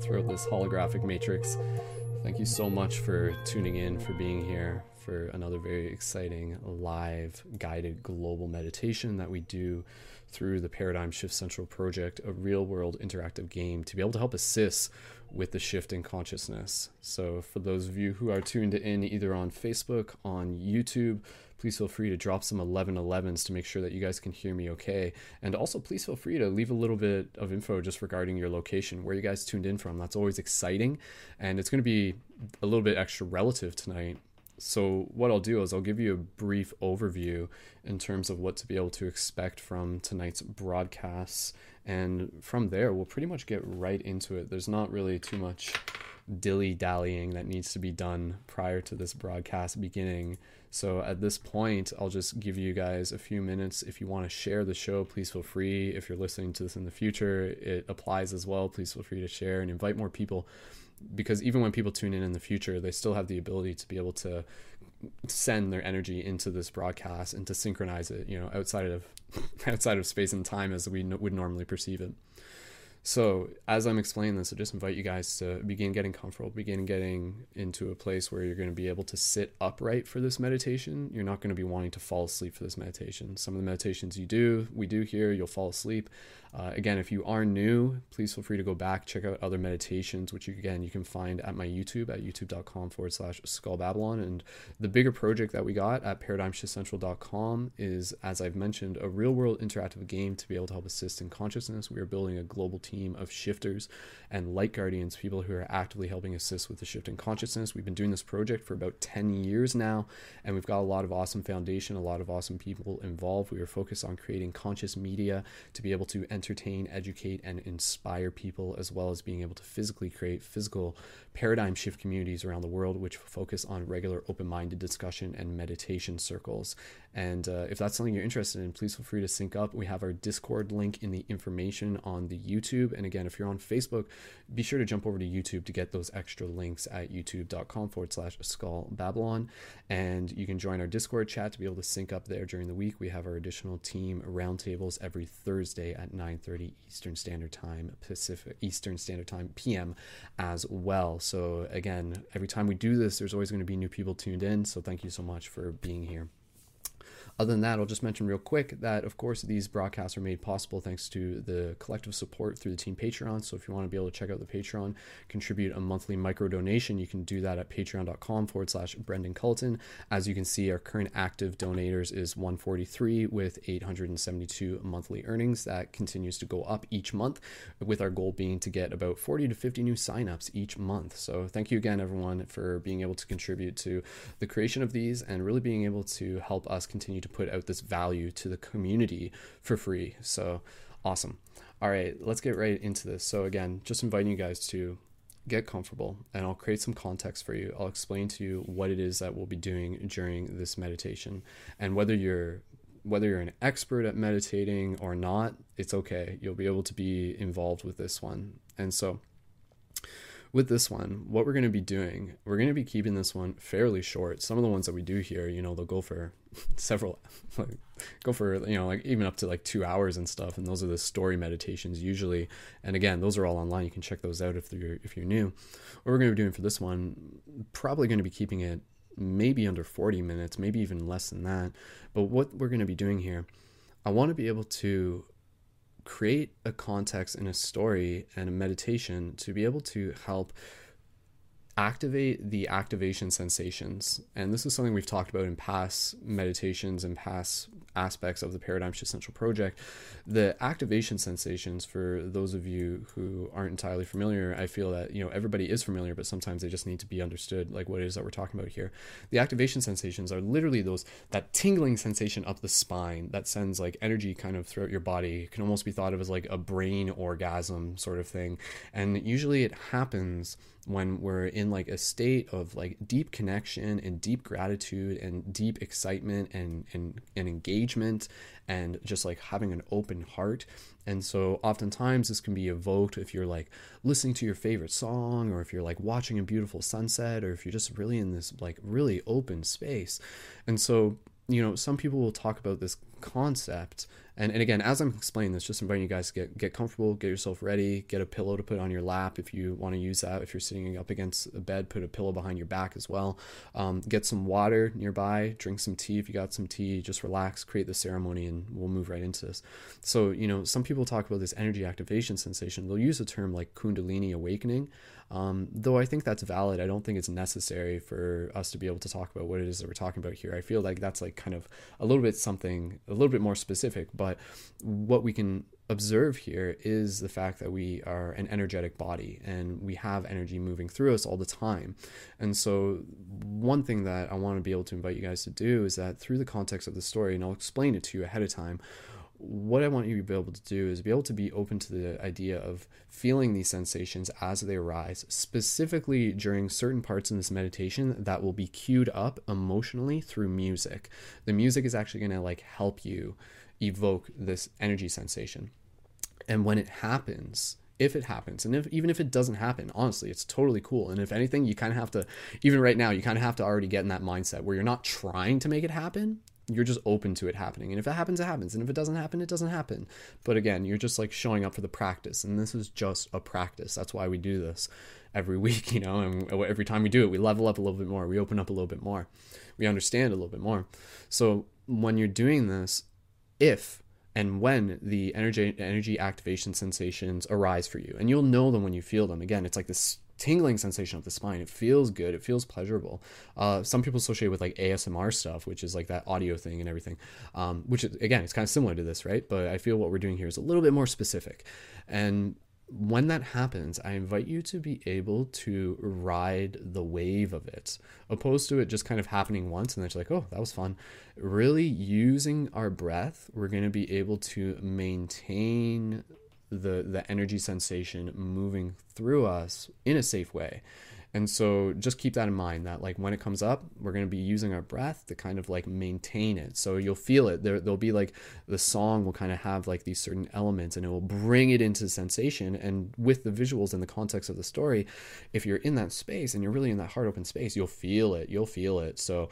throughout this holographic matrix. Thank you so much for tuning in, for being here for another very exciting live guided global meditation that we do through the Paradigm Shift Central Project, a real world interactive game to be able to help assist with the shift in consciousness. So for those of you who are tuned in either on Facebook, on YouTube, please feel free to drop some 1111s to make sure that you guys can hear me okay. And also please feel free to leave a little bit of info just regarding your location, where you guys tuned in from. That's always exciting. And it's going to be a little bit extra relative tonight. So what I'll do is I'll give you a brief overview in terms of what to be able to expect from tonight's broadcasts. And from there, we'll pretty much get right into it. There's not really too much dilly-dallying that needs to be done prior to this broadcast beginning. So at this point, I'll just give you guys a few minutes. If you want to share the show, please feel free. If you're listening to this in the future, it applies as well. Please feel free to share and invite more people, because even when people tune in the future, they still have the ability to be able to send their energy into this broadcast and to synchronize it, you know, outside of space and time as we would normally perceive it. So as I'm explaining this, I just invite you guys to begin getting comfortable, begin getting into a place where you're going to be able to sit upright for this meditation. You're not going to be wanting to fall asleep for this meditation. Some of the meditations we do here, you'll fall asleep. Again, if you are new, please feel free to go back, check out other meditations, which you can find at my YouTube at youtube.com/Skull Babylon. And the bigger project that we got at ParadigmShiftCentral.com is, as I've mentioned, a real world interactive game to be able to help assist in consciousness. We are building a global team of shifters and light guardians, people who are actively helping assist with the shift in consciousness. We've been doing this project for about 10 years now, and we've got a lot of awesome foundation, a lot of awesome people involved. We are focused on creating conscious media to be able to entertain, educate, and inspire people, as well as being able to physically create physical paradigm shift communities around the world, which focus on regular open-minded discussion and meditation circles. And if that's something you're interested in, please feel free to sync up. We have our Discord link in the information on the YouTube. And again, if you're on Facebook, be sure to jump over to YouTube to get those extra links at youtube.com/Skull Babylon. And you can join our Discord chat to be able to sync up there during the week. We have our additional team roundtables every Thursday at 9:30 Eastern Standard Time, Pacific Eastern Standard Time PM as well. So again, every time we do this, there's always going to be new people tuned in. So thank you so much for being here. Other than that, I'll just mention real quick that, of course, these broadcasts are made possible thanks to the collective support through the team Patreon. So if you want to be able to check out the Patreon, contribute a monthly micro donation, you can do that at patreon.com/Brendon Culliton. As you can see, our current active donators is 143 with 872 monthly earnings. That continues to go up each month, with our goal being to get about 40 to 50 new signups each month. So thank you again, everyone, for being able to contribute to the creation of these and really being able to help us continue to put out this value to the community for free. So awesome. All right, let's get right into this. So again, just inviting you guys to get comfortable, and I'll create some context for you. I'll explain to you what it is that we'll be doing during this meditation, and whether you're an expert at meditating or not, it's okay. You'll be able to be involved with this one. And so with this one, what we're going to be doing, we're going to be keeping this one fairly short. Some of the ones that we do here, you know, they'll go for several, even up to 2 hours and stuff. And those are the story meditations usually. And again, those are all online. You can check those out if you're new. What we're going to be doing for this one, probably going to be keeping it maybe under 40 minutes, maybe even less than that. But what we're going to be doing here, I want to be able to create a context and a story and a meditation to be able to help activate the activation sensations. And this is something we've talked about in past meditations and past aspects of the Paradigm Shift Central Project. The activation sensations, for those of you who aren't entirely familiar, I feel that, you know, everybody is familiar, but sometimes they just need to be understood, like what it is that we're talking about here. The activation sensations are literally that tingling sensation up the spine that sends like energy kind of throughout your body. It can almost be thought of as like a brain orgasm sort of thing. And usually it happens when we're in like a state of like deep connection and deep gratitude and deep excitement and engagement and just like having an open heart. And so oftentimes this can be evoked if you're like listening to your favorite song, or if you're like watching a beautiful sunset, or if you're just really in this like really open space. And so, you know, some people will talk about this concept. And again, as I'm explaining this, just inviting you guys to get comfortable, get yourself ready, get a pillow to put on your lap if you want to use that. If you're sitting up against a bed, put a pillow behind your back as well. Get some water nearby, drink some tea if you got some tea, just relax, create the ceremony, and we'll move right into this. So, you know, some people talk about this energy activation sensation. They'll use a term like Kundalini awakening, though I think that's valid. I don't think it's necessary for us to be able to talk about what it is that we're talking about here. I feel like that's like kind of a little bit something, a little bit more specific, but what we can observe here is the fact that we are an energetic body and we have energy moving through us all the time. And so one thing that I want to be able to invite you guys to do is that through the context of the story, and I'll explain it to you ahead of time, what I want you to be able to do is be able to be open to the idea of feeling these sensations as they arise, specifically during certain parts in this meditation that will be cued up emotionally through music. The music is actually going to like help you evoke this energy sensation. And when it happens, if it happens, and even if it doesn't happen, honestly, it's totally cool. And if anything, you kind of have to, even right now, you kind of have to already get in that mindset where you're not trying to make it happen. You're just open to it happening. And if it happens, it happens. And if it doesn't happen, it doesn't happen. But again, you're just like showing up for the practice. And this is just a practice. That's why we do this every week, you know, and every time we do it, we level up a little bit more. We open up a little bit more. We understand a little bit more. So when you're doing this, if and when the energy activation sensations arise for you, and you'll know them when you feel them. Again, it's like this tingling sensation of the spine. It feels good. It feels pleasurable. Some people associate with like ASMR stuff, which is like that audio thing and everything, which is, again, it's kind of similar to this, right? But I feel what we're doing here is a little bit more specific. And when that happens, I invite you to be able to ride the wave of it, opposed to it just kind of happening once and then it's like, oh, that was fun. Really using our breath, we're going to be able to maintain the energy sensation moving through us in a safe way. And so just keep that in mind, that like when it comes up, we're going to be using our breath to kind of like maintain it. So you'll feel it. There'll be like the song will kind of have like these certain elements and it will bring it into sensation. And with the visuals and the context of the story, if you're in that space and you're really in that heart open space, you'll feel it. You'll feel it. So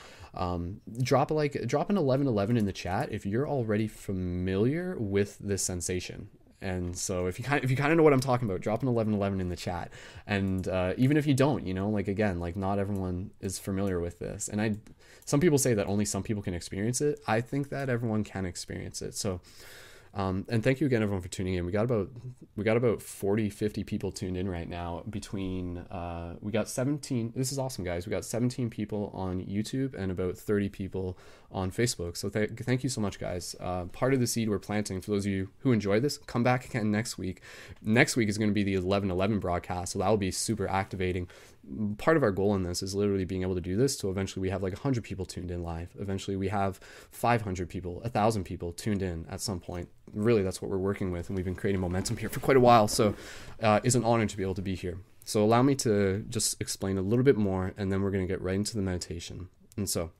drop an 1111 in the chat if you're already familiar with this sensation. And so if you kind of know what I'm talking about, drop an 1111 in the chat. And even if you don't, you know, like again, like not everyone is familiar with this. And some people say that only some people can experience it. I think that everyone can experience it. So and thank you again, everyone, for tuning in. We got about 40, 50 people tuned in right now. We got 17. This is awesome, guys. We got 17 people on YouTube and about 30 people on Facebook. So thank you so much, guys. Part of the seed we're planting, for those of you who enjoy this, come back again next week. Next week is going to be the 11:11 broadcast, so that will be super activating. Part of our goal in this is literally being able to do this so eventually we have like 100 people tuned in live. Eventually we have 500 people, 1,000 people tuned in at some point. Really, that's what we're working with, and we've been creating momentum here for quite a while. So it's an honor to be able to be here. So allow me to just explain a little bit more, and then we're going to get right into the meditation. And so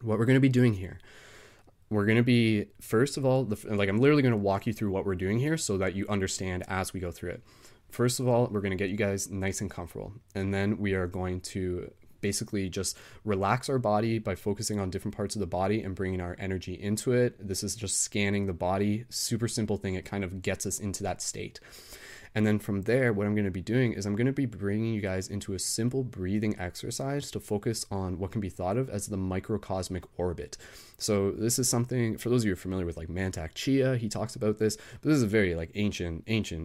what we're going to be doing here, we're going to be, first of all, I'm literally going to walk you through what we're doing here so that you understand as we go through it. First of all, we're going to get you guys nice and comfortable, and then we are going to basically just relax our body by focusing on different parts of the body and bringing our energy into it. This is just scanning the body, super simple thing. It kind of gets us into that state. And then from there, what I'm going to be doing is I'm going to be bringing you guys into a simple breathing exercise to focus on what can be thought of as the microcosmic orbit. So this is something, for those of you who are familiar with like Mantak Chia, he talks about this, but this is a very like ancient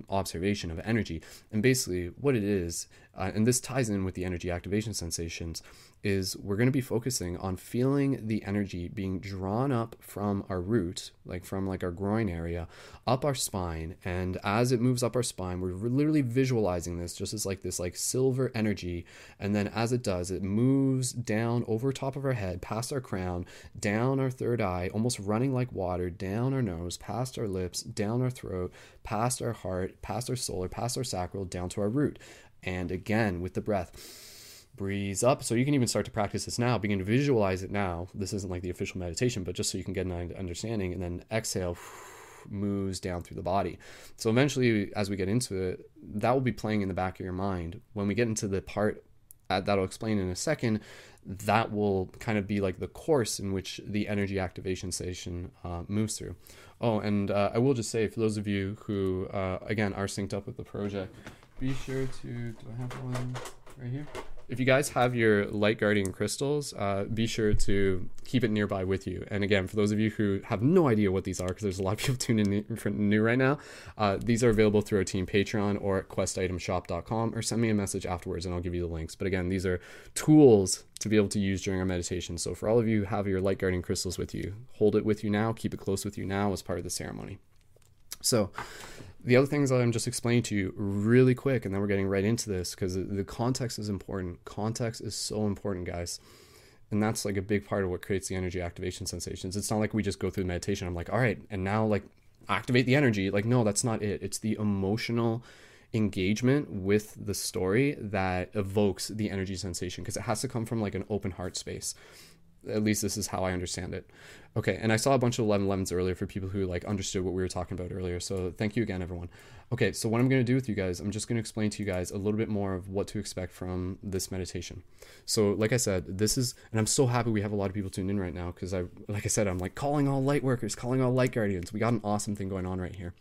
observation of energy. And basically what it is, and this ties in with the energy activation sensations, is we're going to be focusing on feeling the energy being drawn up from our root, like from like our groin area, up our spine. And as it moves up our spine, we're literally visualizing this just as like this like silver energy. And then as it does, it moves down over top of our head, past our crown, down our third eye, almost running like water, down our nose, past our lips, down our throat, past our heart, past our solar, past our sacral, down to our root. And again, with the breath, breathe up. So you can even start to practice this now, begin to visualize it now. This isn't like the official meditation, but just so you can get an understanding. And then exhale moves down through the body. So eventually, as we get into it, that will be playing in the back of your mind. When we get into the part that'll explain in a second, that will kind of be like the course in which the energy activation station moves through. Oh, and I will just say, for those of you who, again, are synced up with the project, be sure to, do I have one right here? If you guys have your light guardian crystals, be sure to keep it nearby with you. And again, for those of you who have no idea what these are, because there's a lot of people tuning in new right now, these are available through our team Patreon or at questitemshop.com, or send me a message afterwards and I'll give you the links. But again, these are tools to be able to use during our meditation. So for all of you who have your light guardian crystals with you, hold it with you now, keep it close with you now as part of the ceremony. So the other things that I'm just explaining to you really quick, and then we're getting right into this, because the context is important. Context is so important, guys. And that's like a big part of what creates the energy activation sensations. It's not like we just go through the meditation. I'm like, all right, and now like activate the energy. Like, no, that's not it. It's the emotional engagement with the story that evokes the energy sensation, because it has to come from like an open heart space. At least this is how I understand it. Okay, and I saw a bunch of 1111s earlier for people who like understood what we were talking about earlier. So thank you again, everyone. Okay, so what I'm going to do with you guys, I'm just going to explain to you guys a little bit more of what to expect from this meditation. So like I said, this is, and I'm so happy we have a lot of people tuned in right now, because I'm like calling all light workers, calling all light guardians. We got an awesome thing going on right here.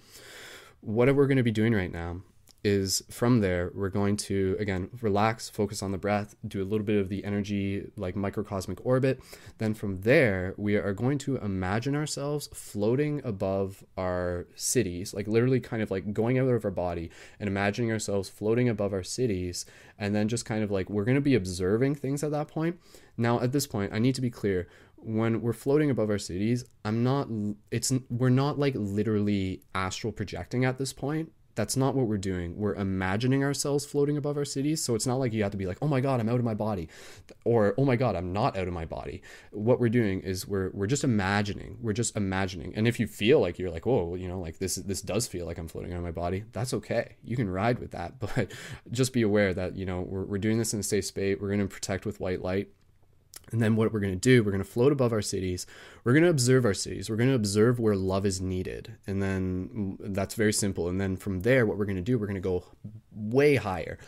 What we're going to be doing right now is, from there, we're going to, again, relax, focus on the breath, do a little bit of the energy, like microcosmic orbit. Then from there, we are going to imagine ourselves floating above our cities, like literally kind of like going out of our body and imagining ourselves floating above our cities. And then just kind of like, we're going to be observing things at that point. Now, at this point, I need to be clear. When we're floating above our cities, we're not like literally astral projecting at this point. That's not what we're doing. We're imagining ourselves floating above our cities. So it's not like you have to be like, oh my God, I'm out of my body, or oh my God, I'm not out of my body. What we're doing is we're just imagining. We're just imagining. And if you feel like you're like, whoa, you know, like this does feel like I'm floating out of my body, that's okay. You can ride with that, but just be aware that, you know, we're doing this in a safe space. We're going to protect with white light. And then what we're going to do, we're going to float above our cities. We're going to observe our cities. We're going to observe where love is needed. And then that's very simple. And then from there, what we're going to do, we're going to go way higher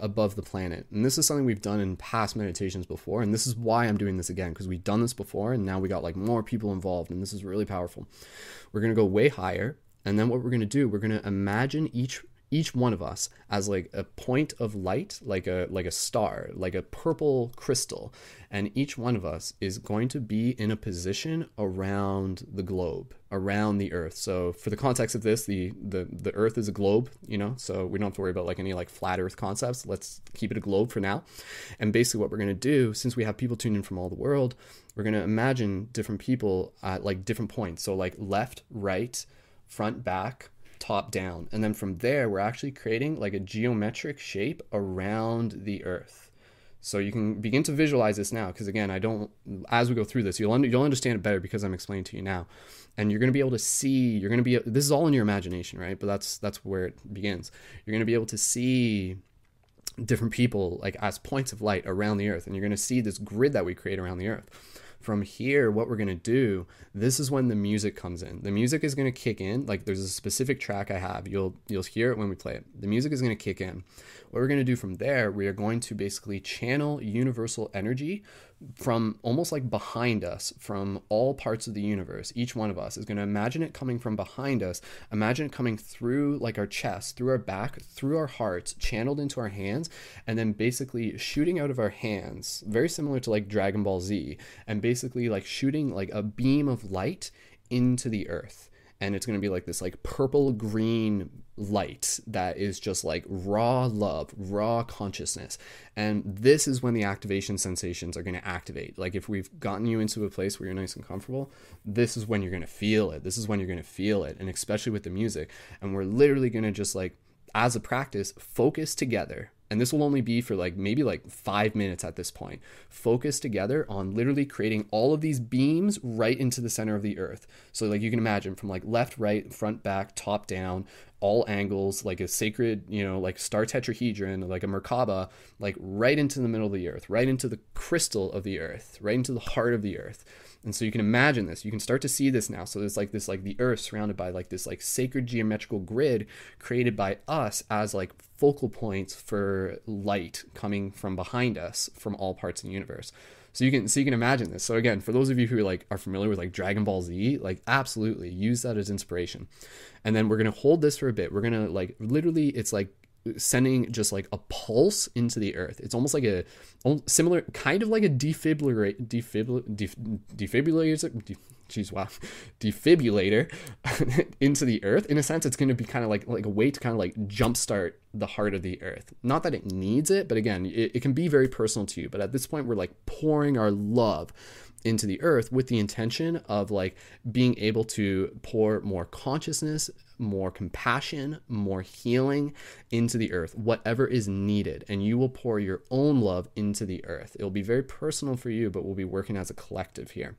above the planet. And this is something we've done in past meditations before. And this is why I'm doing this again, because we've done this before and now we got like more people involved. And this is really powerful. We're going to go way higher. And then what we're going to do, we're going to imagine each one of us as like a point of light, like a star, like a purple crystal. And each one of us is going to be in a position around the globe, around the earth. So for the context of this, the earth is a globe, you know, so we don't have to worry about like any like flat earth concepts. Let's keep it a globe for now. And basically what we're going to do, since we have people tuned in from all the world, we're going to imagine different people at like different points. So like left, right, front, back, top down. And then from there, we're actually creating like a geometric shape around the earth. So you can begin to visualize this now, because again, as we go through this, you'll understand it better because I'm explaining to you now. And you're going to be able to see, this is all in your imagination, right? But that's where it begins. You're going to be able to see different people like as points of light around the earth. And you're going to see this grid that we create around the earth. From here, what we're going to do, this is when the music comes in. The music is going to kick in. Like, there's a specific track I have. You'll hear it when we play it. The music is going to kick in. What we're going to do from there, we are going to basically channel universal energy from almost like behind us, from all parts of the universe. Each one of us is going to imagine it coming from behind us. Imagine it coming through like our chest, through our back, through our hearts, channeled into our hands, and then basically shooting out of our hands, very similar to like Dragon Ball Z, and basically like shooting like a beam of light into the earth. And it's going to be like this like purple green light that is just like raw love, raw consciousness. And this is when the activation sensations are going to activate. Like, if we've gotten you into a place where you're nice and comfortable, this is when you're going to feel it. This is when you're going to feel it. And especially with the music. And we're literally going to just like, as a practice, focus together. And this will only be for like maybe like 5 minutes at this point. Focus together on literally creating all of these beams right into the center of the earth. So like you can imagine from like left, right, front, back, top down, all angles, like a sacred, you know, like star tetrahedron, like a Merkaba, like right into the middle of the earth, right into the crystal of the earth, right into the heart of the earth. And so you can imagine this, you can start to see this now. So there's like this, like the earth surrounded by like this, like sacred geometrical grid created by us as like focal points for light coming from behind us from all parts of the universe. So you can imagine this. So again, for those of you who like are familiar with like Dragon Ball Z, like absolutely use that as inspiration. And then we're going to hold this for a bit. We're going to like, literally, it's like sending just like a pulse into the earth. It's almost like a similar kind of like a defibrillator. Geez, wow, defibrillator into the earth. In a sense, it's going to be kind of like a way to kind of like jumpstart the heart of the earth. Not that it needs it, but again, it can be very personal to you. But at this point, we're like pouring our love into the earth with the intention of like being able to pour more consciousness, more compassion, more healing into the earth, whatever is needed. And you will pour your own love into the earth. It'll be very personal for you, but we'll be working as a collective here.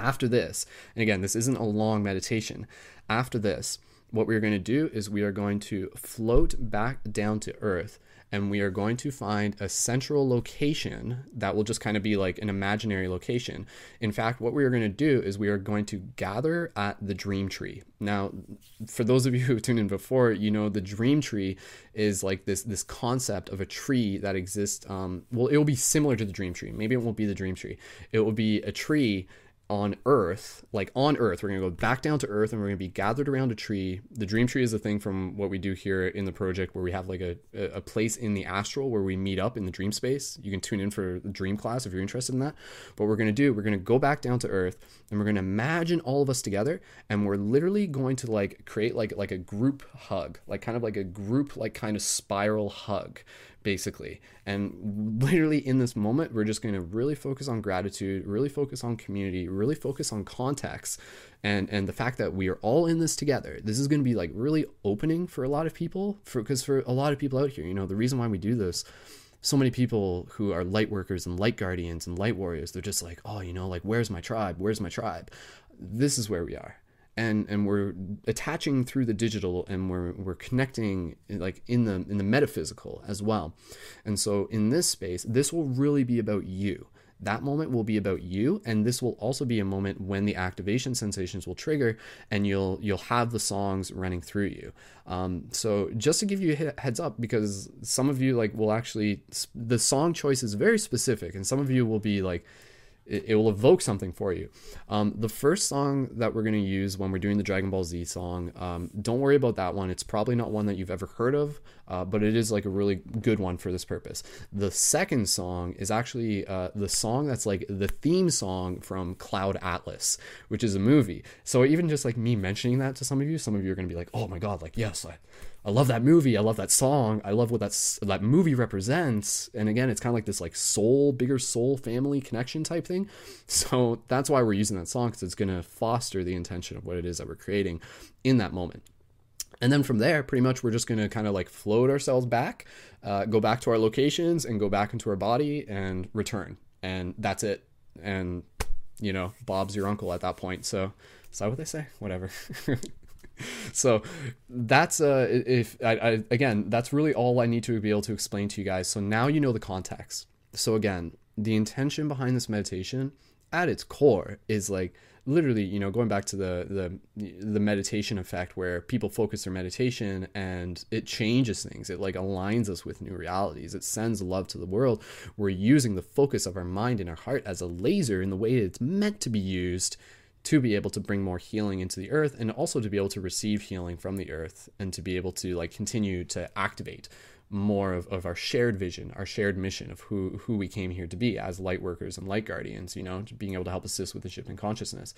After this, and again, this isn't a long meditation. After this, what we're going to do is we are going to float back down to earth, and we are going to find a central location that will just kind of be like an imaginary location. In fact, what we are going to do is we are going to gather at the dream tree. Now, for those of you who tuned in before, you know, the dream tree is like this concept of a tree that exists. Well, it will be similar to the dream tree. Maybe it won't be the dream tree. It will be a tree on earth, like on earth. We're going to go back down to earth, and we're going to be gathered around a tree. The dream tree is a thing from what we do here in the project, where we have like a place in the astral where we meet up in the dream space. You can tune in for the dream class if you're interested in that. But we're going to go back down to earth, and we're going to imagine all of us together, and we're literally going to like create like a group hug, like kind of like a group, like kind of spiral hug, basically. And literally in this moment, we're just going to really focus on gratitude, really focus on community, really focus on context, and the fact that we are all in this together. This is going to be like really opening for a lot of people, because for a lot of people out here, you know, the reason why we do this, so many people who are light workers and light guardians and light warriors, they're just like, oh, you know, like, where's my tribe? Where's my tribe? This is where we are. And we're attaching through the digital, and we're connecting like in the metaphysical as well. And so in this space, this will really be about you. That moment will be about you, and this will also be a moment when the activation sensations will trigger, and you'll have the songs running through you. So just to give you a heads up, because some of you like will actually, the song choice is very specific, and some of you will be like, it will evoke something for you. The first song that we're going to use when we're doing the Dragon Ball Z song, don't worry about that one. It's probably not one that you've ever heard of, but it is like a really good one for this purpose. The second song is actually the song that's like the theme song from Cloud Atlas, which is a movie. So even just like me mentioning that to some of you are going to be like, oh my God, like, yes, I love that movie. I love that song. I love what that movie represents. And again, it's kind of like this like soul, bigger soul family connection type thing. So that's why we're using that song, because it's going to foster the intention of what it is that we're creating in that moment. And then from there, pretty much, we're just going to kind of like float ourselves back, go back to our locations and go back into our body and return. And that's it. And, you know, Bob's your uncle at that point. So is that what they say? Whatever. So that's again, that's really all I need to be able to explain to you guys. So now you know the context. So again, the intention behind this meditation at its core is like literally, you know, going back to the meditation effect where people focus their meditation and it changes things. It like aligns us with new realities. It sends love to the world. We're using the focus of our mind and our heart as a laser in the way it's meant to be used, to be able to bring more healing into the earth, and also to be able to receive healing from the earth, and to be able to like continue to activate more of our shared vision, our shared mission of who we came here to be as light workers and light guardians, you know, being able to help assist with the shift in consciousness.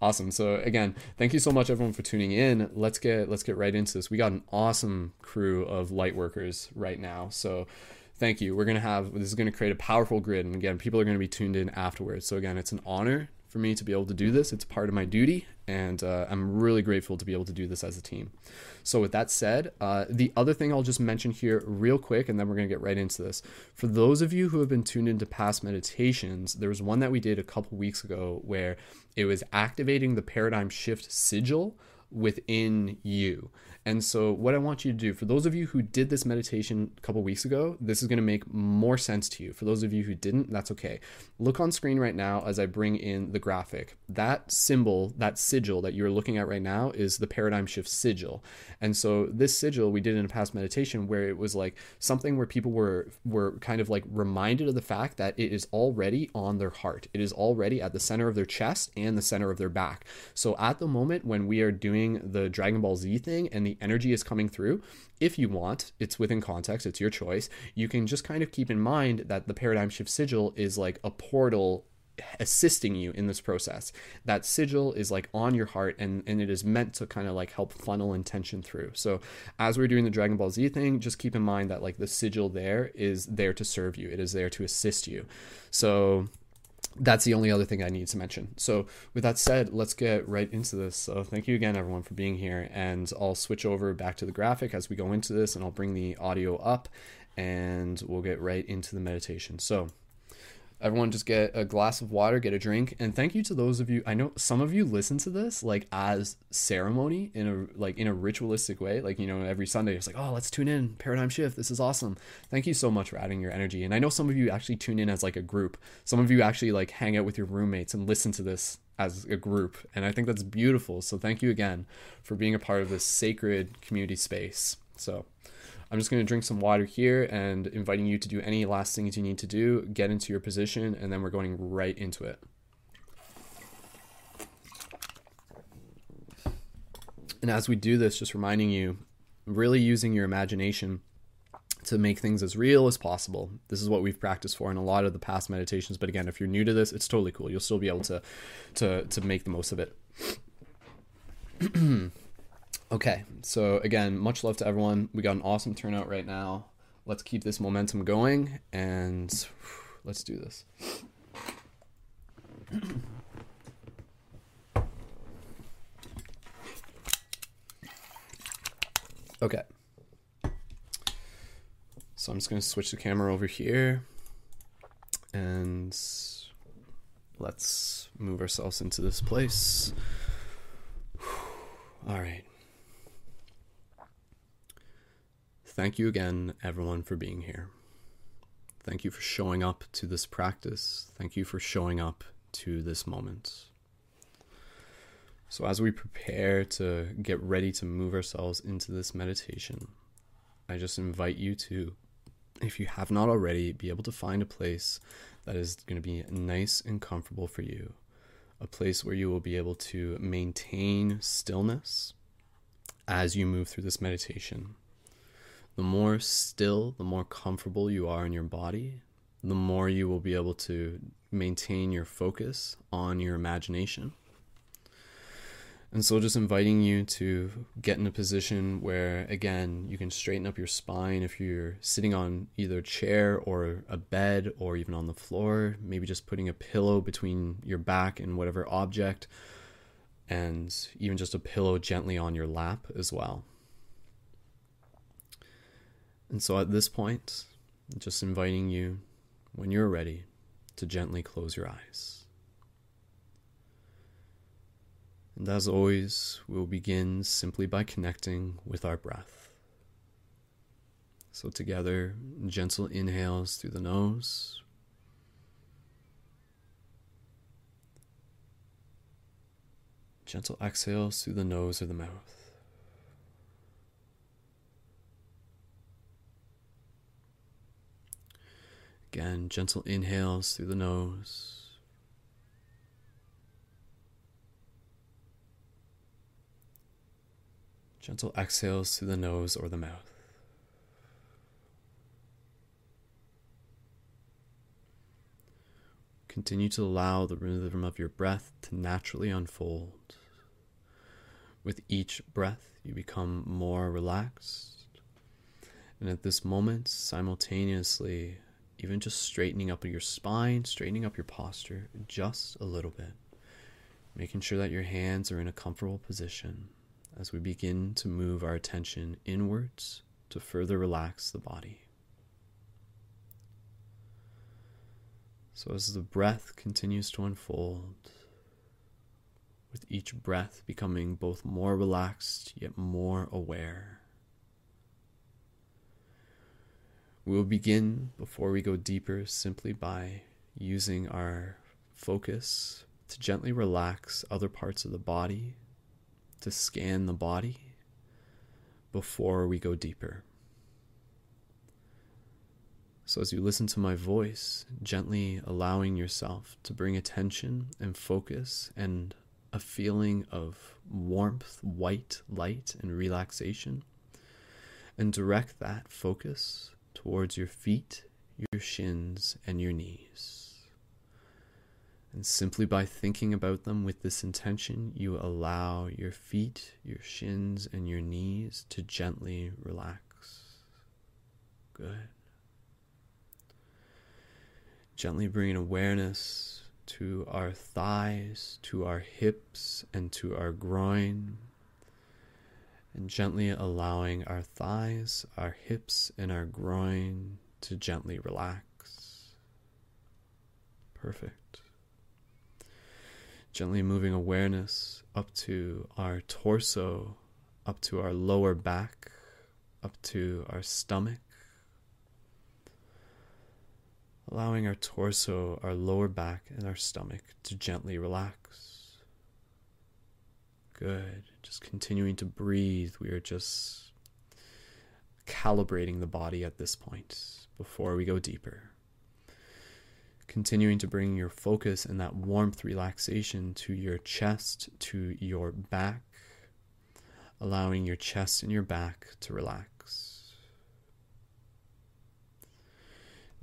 Awesome. So again, thank you so much everyone for tuning in. Let's get right into this. We got an awesome crew of light workers right now. So thank you. This is going to create a powerful grid. And again, people are going to be tuned in afterwards. So again, it's an honor for me to be able to do this. It's part of my duty. And I'm really grateful to be able to do this as a team. So with that said, the other thing I'll just mention here real quick, and then we're going to get right into this. For those of you who have been tuned into past meditations, there was one that we did a couple weeks ago where it was activating the paradigm shift sigil within you. And so what I want you to do, for those of you who did this meditation a couple weeks ago, this is going to make more sense to you. For those of you who didn't, that's okay. Look on screen right now as I bring in the graphic. That symbol, that sigil that you're looking at right now is the paradigm shift sigil. And so this sigil we did in a past meditation where it was like something where people were kind of like reminded of the fact that it is already on their heart. It is already at the center of their chest and the center of their back. So at the moment when we are doing the Dragon Ball Z thing and the energy is coming through, if you want, it's within context, it's your choice, you can just kind of keep in mind that the paradigm shift sigil is like a portal assisting you in this process. That sigil is like on your heart, and it is meant to kind of like help funnel intention through. So as we're doing the Dragon Ball Z thing, just keep in mind that like the sigil there is there to serve you. It is there to assist you. So that's the only other thing I need to mention. So with that said, let's get right into this. So thank you again, everyone, for being here, and I'll switch over back to the graphic as we go into this, and I'll bring the audio up and we'll get right into the meditation. So everyone just get a glass of water, get a drink, and thank you to those of you, I know some of you listen to this like as ceremony in a ritualistic way, like, you know, every Sunday it's like, oh, let's tune in, paradigm shift, this is awesome. Thank you so much for adding your energy. And I know some of you actually tune in as like a group. Some of you actually like hang out with your roommates and listen to this as a group, and I think that's beautiful. So thank you again for being a part of this sacred community space. So I'm just going to drink some water here and inviting you to do any last things you need to do, get into your position, and then we're going right into it. And as we do this, just reminding you, really using your imagination to make things as real as possible. This is what we've practiced for in a lot of the past meditations. But again, if you're new to this, it's totally cool. You'll still be able to make the most of it. Okay, so again, much love to everyone. We got an awesome turnout right now. Let's keep this momentum going, and let's do this. Okay. So I'm just going to switch the camera over here, and let's move ourselves into this place. All right. Thank you again, everyone, for being here. Thank you for showing up to this practice. Thank you for showing up to this moment. So as we prepare to get ready to move ourselves into this meditation, I just invite you to, if you have not already, be able to find a place that is going to be nice and comfortable for you, a place where you will be able to maintain stillness as you move through this meditation. The more still, the more comfortable you are in your body, the more you will be able to maintain your focus on your imagination. And so just inviting you to get in a position where, again, you can straighten up your spine if you're sitting on either a chair or a bed or even on the floor, maybe just putting a pillow between your back and whatever object, and even just a pillow gently on your lap as well. And so at this point, just inviting you, when you're ready, to gently close your eyes. And as always, we'll begin simply by connecting with our breath. So together, gentle inhales through the nose. Gentle exhales through the nose or the mouth. Again, gentle inhales through the nose. Gentle exhales through the nose or the mouth. Continue to allow the rhythm of your breath to naturally unfold. With each breath, you become more relaxed. And at this moment, simultaneously, even just straightening up your spine, straightening up your posture just a little bit. Making sure that your hands are in a comfortable position as we begin to move our attention inwards to further relax the body. So as the breath continues to unfold, with each breath becoming both more relaxed yet more aware. We will begin, before we go deeper, simply by using our focus to gently relax other parts of the body, to scan the body before we go deeper. So as you listen to my voice, gently allowing yourself to bring attention and focus and a feeling of warmth, white light, and relaxation, and direct that focus towards your feet, your shins, and your knees. And simply by thinking about them with this intention, you allow your feet, your shins, and your knees to gently relax. Good. Gently bringing awareness to our thighs, to our hips, and to our groin. And gently allowing our thighs, our hips, and our groin to gently relax. Perfect. Gently moving awareness up to our torso, up to our lower back, up to our stomach. Allowing our torso, our lower back, and our stomach to gently relax. Good. Just continuing to breathe. We are just calibrating the body at this point before we go deeper. Continuing to bring your focus and that warmth, relaxation to your chest, to your back. Allowing your chest and your back to relax.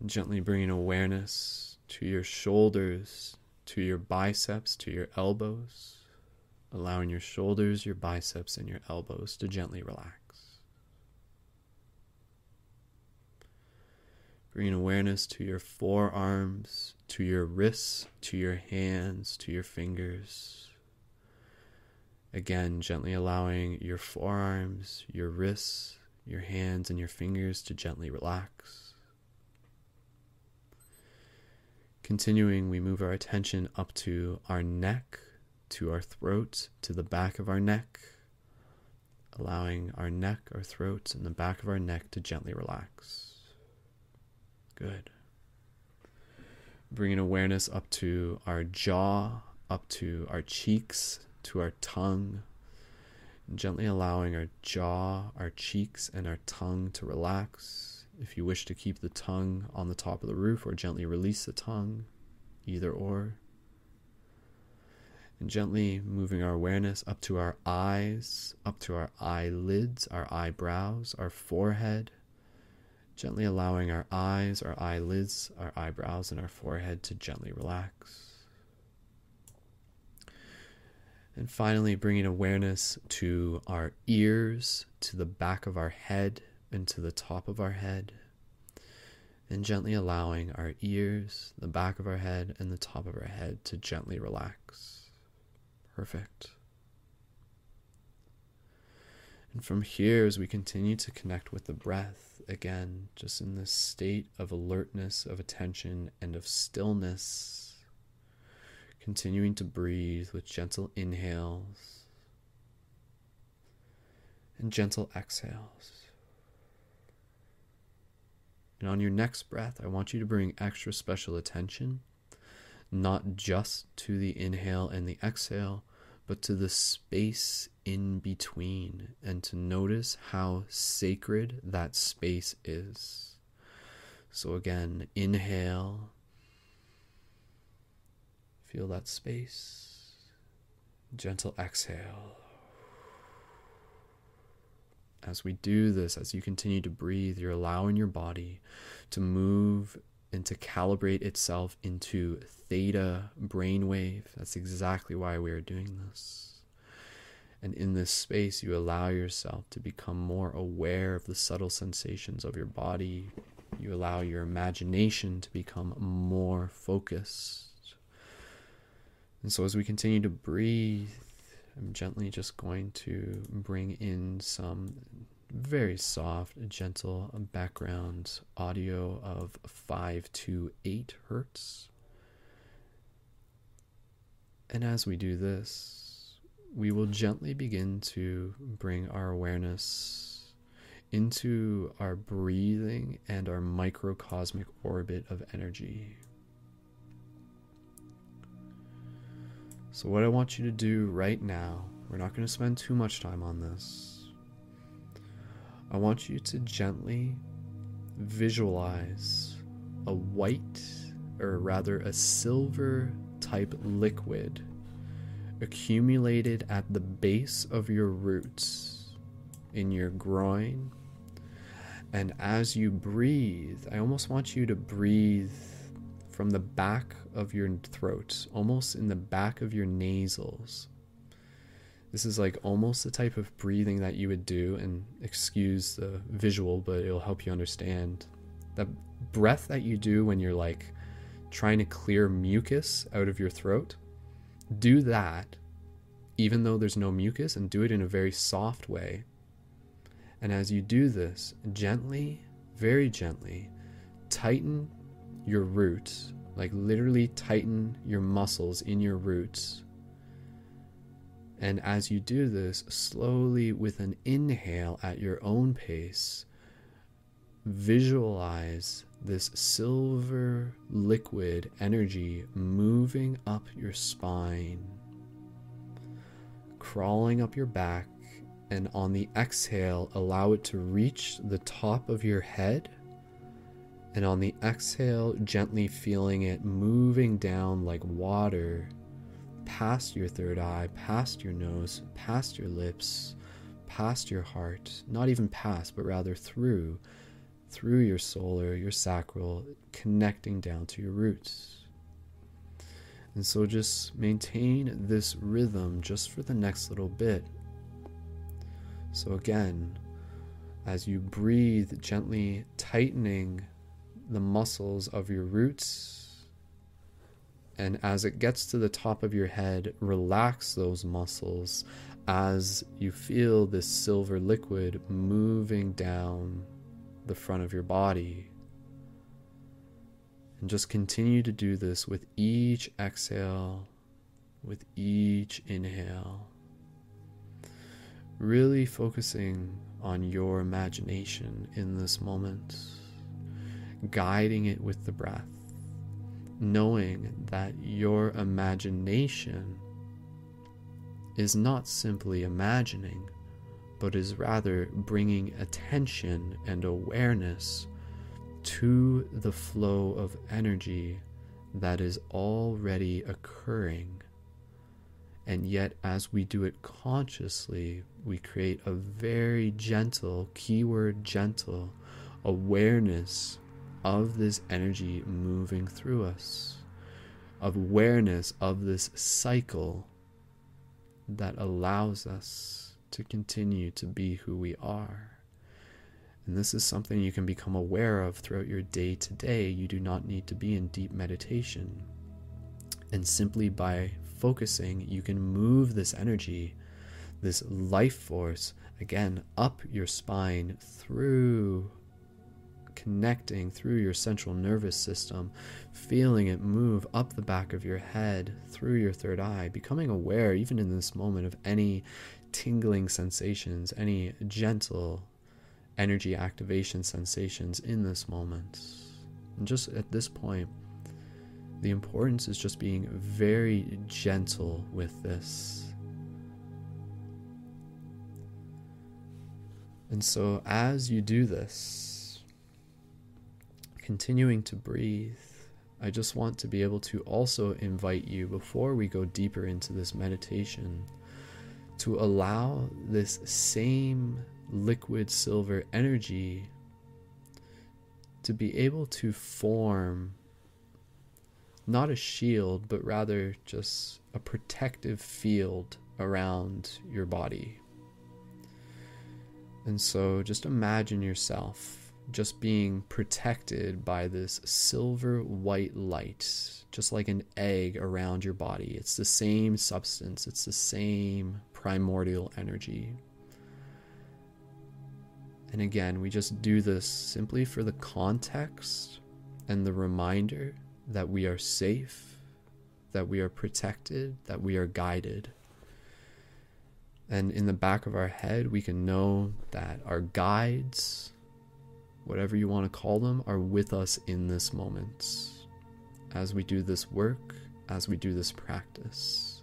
Gently bringing awareness to your shoulders, to your biceps, to your elbows. Allowing your shoulders, your biceps, and your elbows to gently relax. Bringing awareness to your forearms, to your wrists, to your hands, to your fingers. Again, gently allowing your forearms, your wrists, your hands, and your fingers to gently relax. Continuing, we move our attention up to our neck, to our throat, to the back of our neck, allowing our neck, our throat, and the back of our neck to gently relax. Good. Bringing awareness up to our jaw, up to our cheeks, to our tongue, and gently allowing our jaw, our cheeks, and our tongue to relax. If you wish to keep the tongue on the top of the roof or gently release the tongue, either or. And gently moving our awareness up to our eyes, up to our eyelids, our eyebrows, our forehead. Gently allowing our eyes, our eyelids, our eyebrows, and our forehead to gently relax. And finally, bringing awareness to our ears, to the back of our head, into the top of our head, and gently allowing our ears, the back of our head, and the top of our head to gently relax. Perfect. And from here, as we continue to connect with the breath, again, just in this state of alertness, of attention, and of stillness, continuing to breathe with gentle inhales and gentle exhales. And on your next breath, I want you to bring extra special attention, not just to the inhale and the exhale, but to the space in between, and to notice how sacred that space is. So again, inhale, feel that space, gentle exhale. As we do this, as you continue to breathe, you're allowing your body to move and to calibrate itself into theta brainwave. That's exactly why we are doing this. And in this space, you allow yourself to become more aware of the subtle sensations of your body. You allow your imagination to become more focused. And so as we continue to breathe, I'm gently just going to bring in some very soft, gentle background audio of 5 to 8 hertz. And as we do this, we will gently begin to bring our awareness into our breathing and our microcosmic orbit of energy. So what I want you to do right now, we're not going to spend too much time on this. I want you to gently visualize a white, or rather a silver type liquid accumulated at the base of your roots, in your groin. And as you breathe, I almost want you to breathe from the back of your throat, almost in the back of your nasals. This is like almost the type of breathing that you would do, and excuse the visual, but it'll help you understand. That breath that you do when you're like trying to clear mucus out of your throat, do that even though there's no mucus, and do it in a very soft way. And as you do this, gently, very gently, tighten your roots, like literally tighten your muscles in your roots. And as you do this, slowly with an inhale at your own pace, visualize this silver liquid energy moving up your spine, crawling up your back, and on the exhale, allow it to reach the top of your head. And on the exhale, gently feeling it moving down like water, past your third eye, past your nose, past your lips, past your heart, not even past, but rather through your solar, your sacral, connecting down to your roots. And so just maintain this rhythm just for the next little bit. So again, as you breathe, gently tightening the muscles of your roots, and as it gets to the top of your head, relax those muscles as you feel this silver liquid moving down the front of your body. And just continue to do this with each exhale, with each inhale, really focusing on your imagination in this moment, guiding it with the breath, knowing that your imagination is not simply imagining, but is rather bringing attention and awareness to the flow of energy that is already occurring. And yet, as we do it consciously, we create a very gentle, keyword gentle, awareness of this energy moving through us, awareness of this cycle that allows us to continue to be who we are. And this is something you can become aware of throughout your day to day. You do not need to be in deep meditation. And simply by focusing, you can move this energy, this life force, again, up your spine, through, connecting through your central nervous system, feeling it move up the back of your head, through your third eye, becoming aware even in this moment of any tingling sensations, any gentle energy activation sensations in this moment. And just at this point, the importance is just being very gentle with this. And so as you do this, continuing to breathe, I just want to be able to also invite you, before we go deeper into this meditation, to allow this same liquid silver energy to be able to form not a shield, but rather just a protective field around your body. And so just imagine yourself just being protected by this silver white light, just like an egg around your body. It's the same substance, it's the same primordial energy. And again, we just do this simply for the context and the reminder that we are safe, that we are protected, that we are guided. And in the back of our head, we can know that our guides, whatever you want to call them, are with us in this moment. As we do this work, as we do this practice.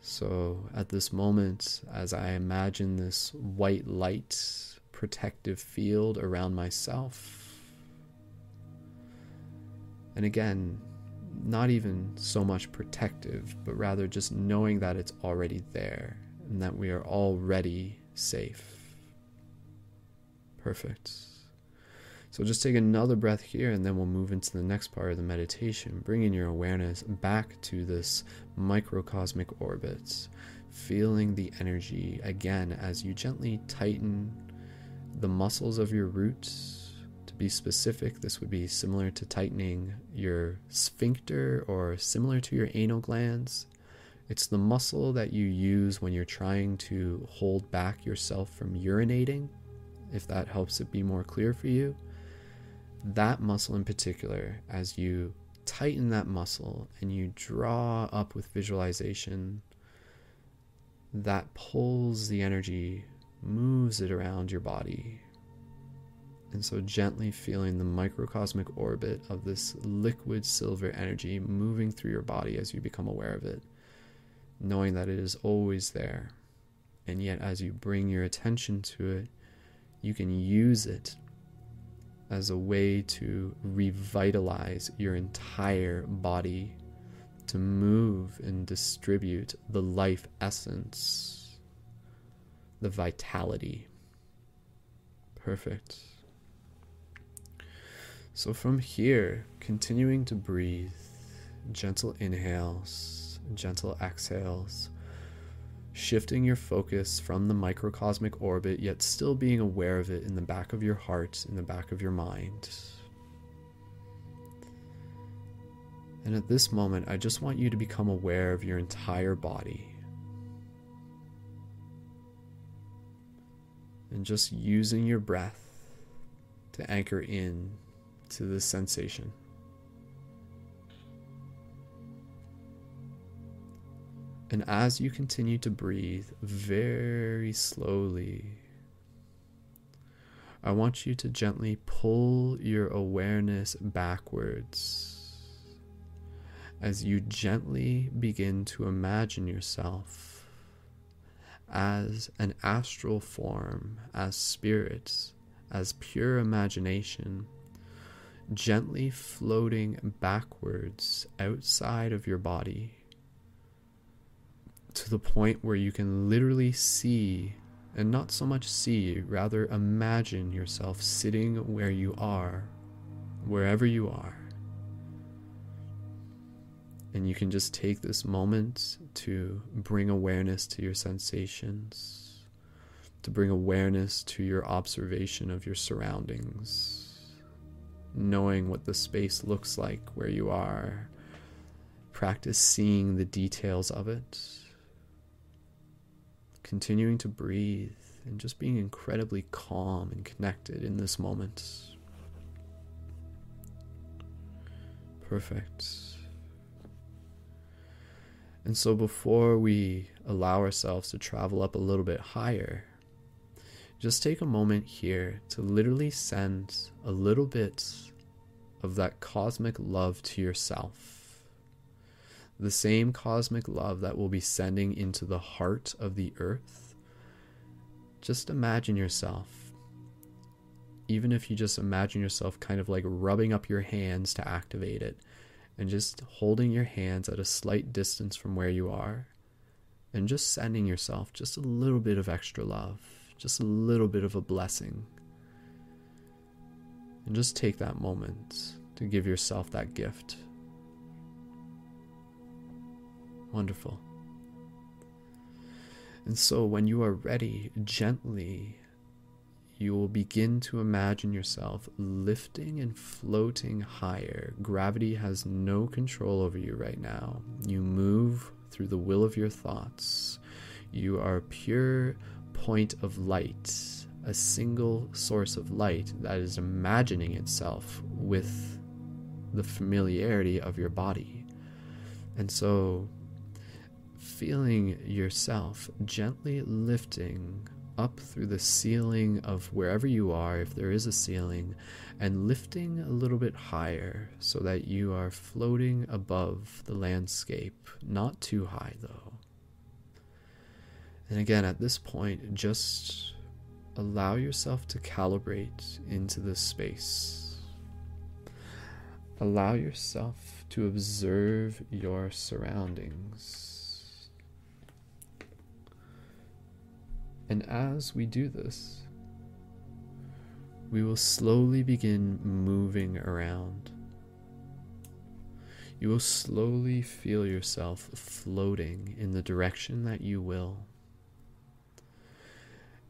So at this moment, as I imagine this white light protective field around myself, and again, not even so much protective, but rather just knowing that it's already there and that we are already safe. Perfect. So just take another breath here, and then we'll move into the next part of the meditation, bringing your awareness back to this microcosmic orbit, feeling the energy again as you gently tighten the muscles of your roots. Be specific, this would be similar to tightening your sphincter or similar to your anal glands. It's the muscle that you use when you're trying to hold back yourself from urinating, if that helps it be more clear for you. That muscle in particular, as you tighten that muscle and you draw up with visualization, that pulls the energy, moves it around your body. And so gently feeling the microcosmic orbit of this liquid silver energy moving through your body as you become aware of it, knowing that it is always there. And yet as you bring your attention to it, you can use it as a way to revitalize your entire body, to move and distribute the life essence, the vitality. Perfect. So from here, continuing to breathe, gentle inhales, gentle exhales, shifting your focus from the microcosmic orbit, yet still being aware of it in the back of your heart, in the back of your mind. And at this moment, I just want you to become aware of your entire body. And just using your breath to anchor in to this sensation. And as you continue to breathe very slowly, I want you to gently pull your awareness backwards as you gently begin to imagine yourself as an astral form, as spirits, as pure imagination, gently floating backwards outside of your body to the point where you can literally see, and not so much see, rather imagine yourself sitting where you are, wherever you are. And you can just take this moment to bring awareness to your sensations, to bring awareness to your observation of your surroundings, knowing what the space looks like where you are. Practice seeing the details of it. Continuing to breathe and just being incredibly calm and connected in this moment. Perfect. And so before we allow ourselves to travel up a little bit higher, just take a moment here to literally send a little bit of that cosmic love to yourself. The same cosmic love that we'll be sending into the heart of the earth. Just imagine yourself, even if you just imagine yourself kind of like rubbing up your hands to activate it, and just holding your hands at a slight distance from where you are, and just sending yourself just a little bit of extra love. Just a little bit of a blessing. And just take that moment to give yourself that gift. Wonderful. And so when you are ready, gently, you will begin to imagine yourself lifting and floating higher. Gravity has no control over you right now. You move through the will of your thoughts. You are pure point of light, a single source of light that is imagining itself with the familiarity of your body. And so feeling yourself gently lifting up through the ceiling of wherever you are, if there is a ceiling, and lifting a little bit higher so that you are floating above the landscape, not too high though. And again, at this point, just allow yourself to calibrate into this space. Allow yourself to observe your surroundings. And as we do this, we will slowly begin moving around. You will slowly feel yourself floating in the direction that you will.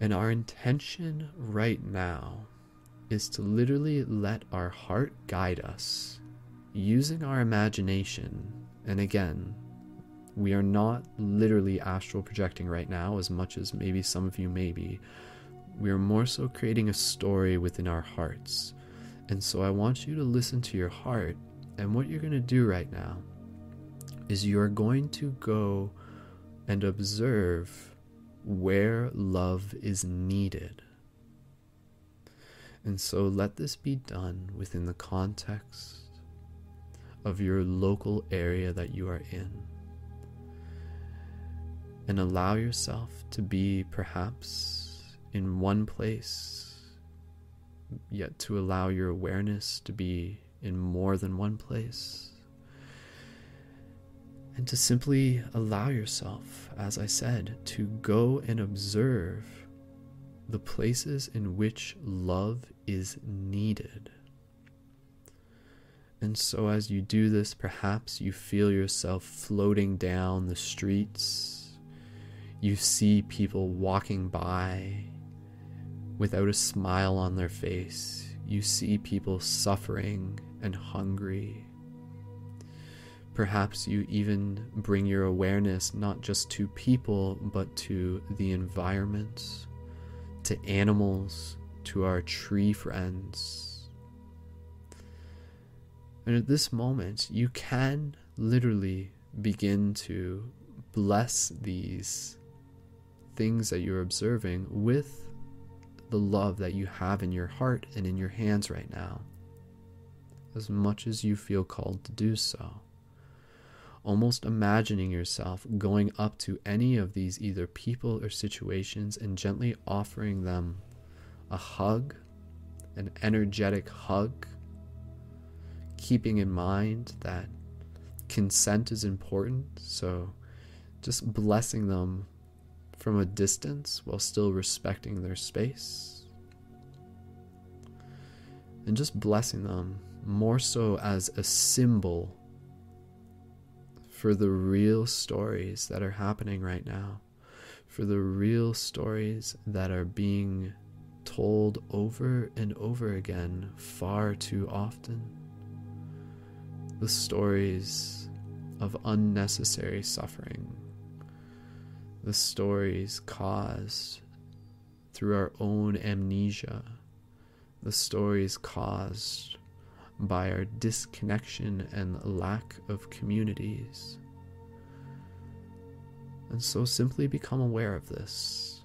And our intention right now is to literally let our heart guide us, using our imagination. And again, we are not literally astral projecting right now as much as maybe some of you may be. We are more so creating a story within our hearts. And so I want you to listen to your heart. And what you're going to do right now is you're going to go and observe where love is needed. And so let this be done within the context of your local area that you are in. And allow yourself to be perhaps in one place, yet to allow your awareness to be in more than one place. And to simply allow yourself, as I said, to go and observe the places in which love is needed. And so as you do this, perhaps you feel yourself floating down the streets. You see people walking by without a smile on their face. You see people suffering and hungry. Perhaps you even bring your awareness not just to people, but to the environment, to animals, to our tree friends. And at this moment, you can literally begin to bless these things that you're observing with the love that you have in your heart and in your hands right now, as much as you feel called to do so. Almost imagining yourself going up to any of these either people or situations and gently offering them a hug, an energetic hug, keeping in mind that consent is important, so just blessing them from a distance while still respecting their space. And just blessing them more so as a symbol for the real stories that are happening right now, for the real stories that are being told over and over again far too often. The stories of unnecessary suffering. The stories caused through our own amnesia, the stories caused by our disconnection and lack of communities. And so simply become aware of this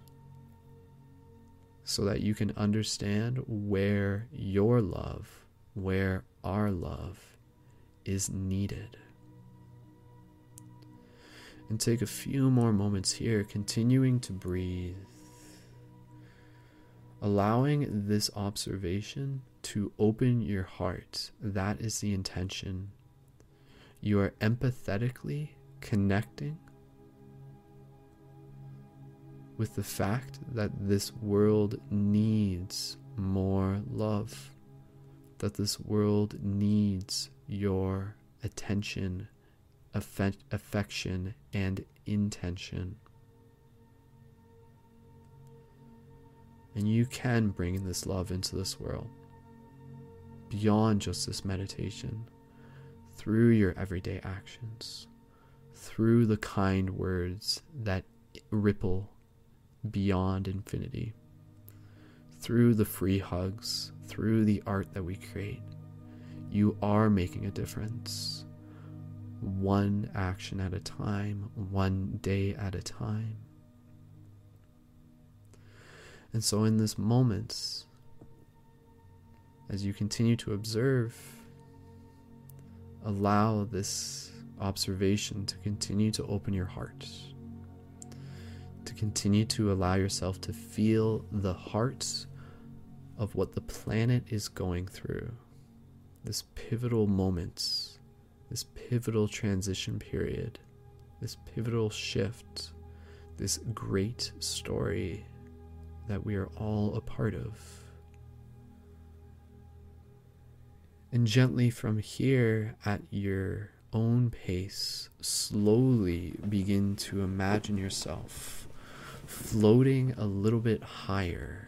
so that you can understand where your love, where our love is needed. And take a few more moments here, continuing to breathe, allowing this observation to open your heart. That is the intention. You are empathetically connecting with the fact that this world needs more love, that this world needs your attention, affection, and intention. And you can bring this love into this world beyond just this meditation, through your everyday actions, through the kind words that ripple beyond infinity, through the free hugs, through the art that we create. You are making a difference. one action at a time, one day at a time. And so in this moment, as you continue to observe, allow this observation to continue to open your heart, to continue to allow yourself to feel the heart of what the planet is going through, this pivotal moment, this pivotal transition period, this pivotal shift, this great story that we are all a part of. And gently from here, at your own pace, slowly begin to imagine yourself floating a little bit higher,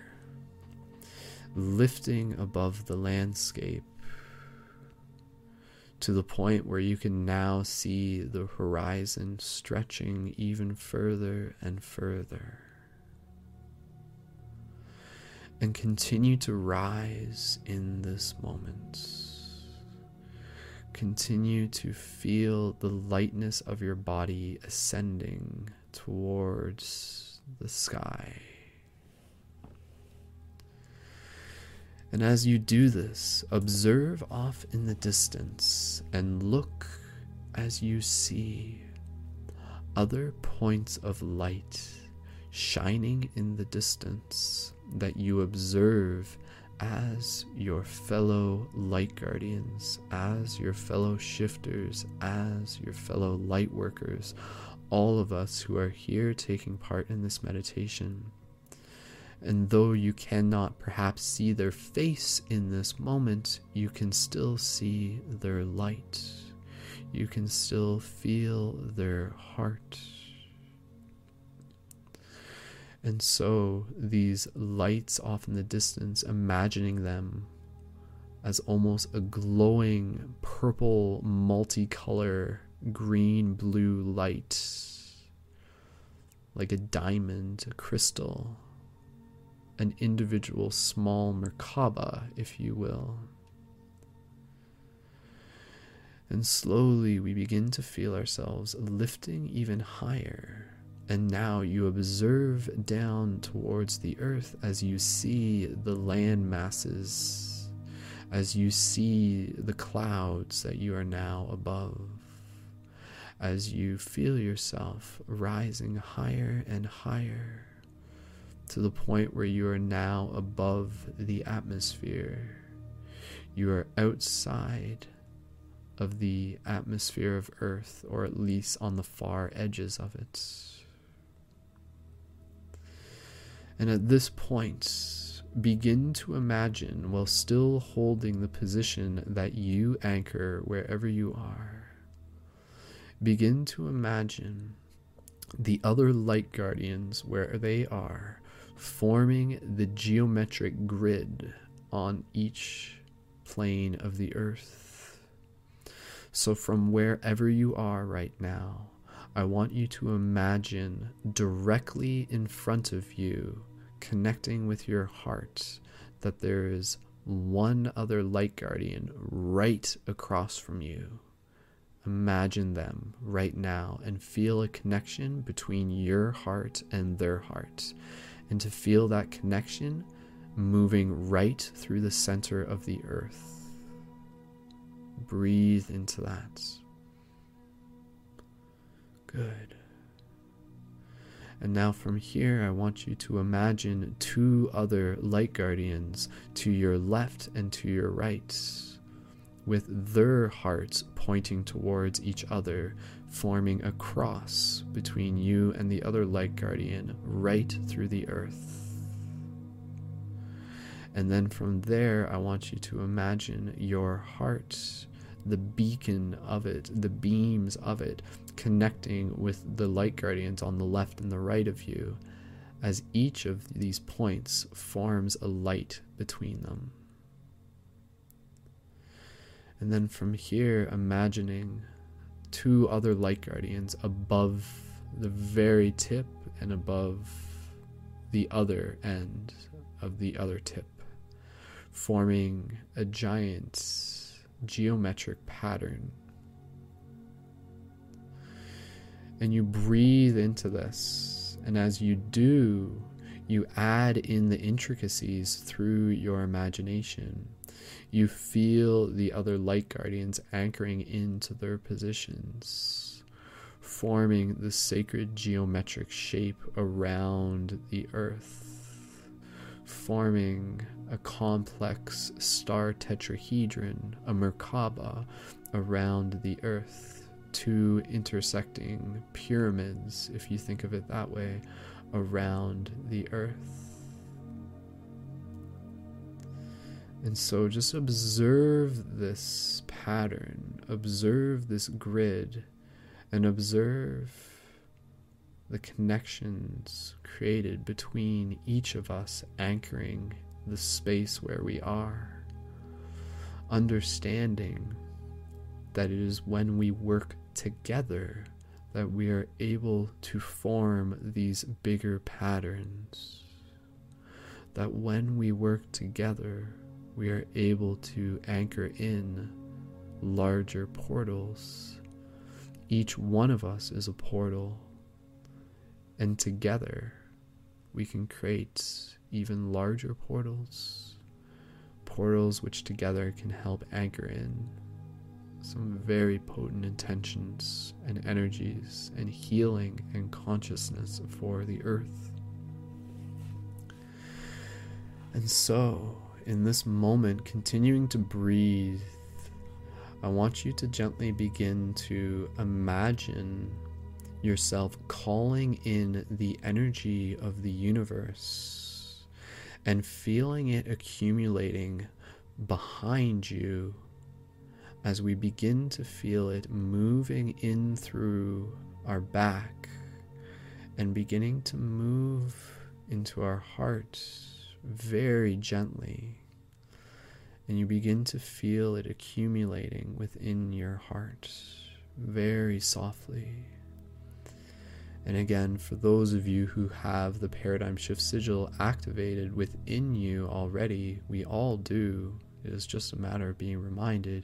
lifting above the landscape to the point where you can now see the horizon stretching even further and further. And continue to rise in this moment. Continue to feel the lightness of your body ascending towards the sky. And as you do this, observe off in the distance and look as you see other points of light shining in the distance that you observe as your fellow light guardians, as your fellow shifters, as your fellow light workers, all of us who are here taking part in this meditation. And though you cannot perhaps see their face in this moment, you can still see their light. You can still feel their heart. And so these lights off in the distance, imagining them as almost a glowing purple, multicolor, green, blue light, like a diamond, a crystal, an individual small Merkaba, if you will. And slowly we begin to feel ourselves lifting even higher. And now you observe down towards the earth as you see the land masses, as you see the clouds that you are now above, as you feel yourself rising higher and higher to the point where you are now above the atmosphere. You are outside of the atmosphere of Earth, or at least on the far edges of it. And at this point, begin to imagine, while still holding the position that you anchor wherever you are, begin to imagine the other light guardians where they are, forming the geometric grid on each plane of the earth. So from wherever you are right now, I want you to imagine directly in front of you, connecting with your heart, that there is one other light guardian right across from you. Imagine them right now and feel a connection between your heart and their heart. And to feel that connection moving right through the center of the earth. Breathe into that. Good. And now from here, I want you to imagine two other light guardians to your left and to your right, with their hearts pointing towards each other, forming a cross between you and the other light guardian right through the earth. And then from there, I want you to imagine your heart, the beacon of it, the beams of it, connecting with the light guardians on the left and the right of you, as each of these points forms a light between them. And then from here, imagining two other light guardians above the very tip and above the other end of the other tip, forming a giant geometric pattern. and you breathe into this. And as you do, you add in the intricacies through your imagination. You feel the other light guardians anchoring into their positions, forming the sacred geometric shape around the earth, forming a complex star tetrahedron, a Merkaba, around the earth, two intersecting pyramids, if you think of it that way, around the earth. And so just observe this pattern, observe this grid, and observe the connections created between each of us anchoring the space where we are, understanding that it is when we work together that we are able to form these bigger patterns. That when we work together, we are able to anchor in larger portals. Each one of us is a portal, and together we can create even larger portals. Portals which together can help anchor in some very potent intentions and energies and healing and consciousness for the earth. And so, in this moment, continuing to breathe, I want you to gently begin to imagine yourself calling in the energy of the universe and feeling it accumulating behind you. As we begin to feel it moving in through our back and beginning to move into our heart very gently, and you begin to feel it accumulating within your heart very softly. And again, for those of you who have the Paradigm Shift Sigil activated within you already, we all do. It is just a matter of being reminded.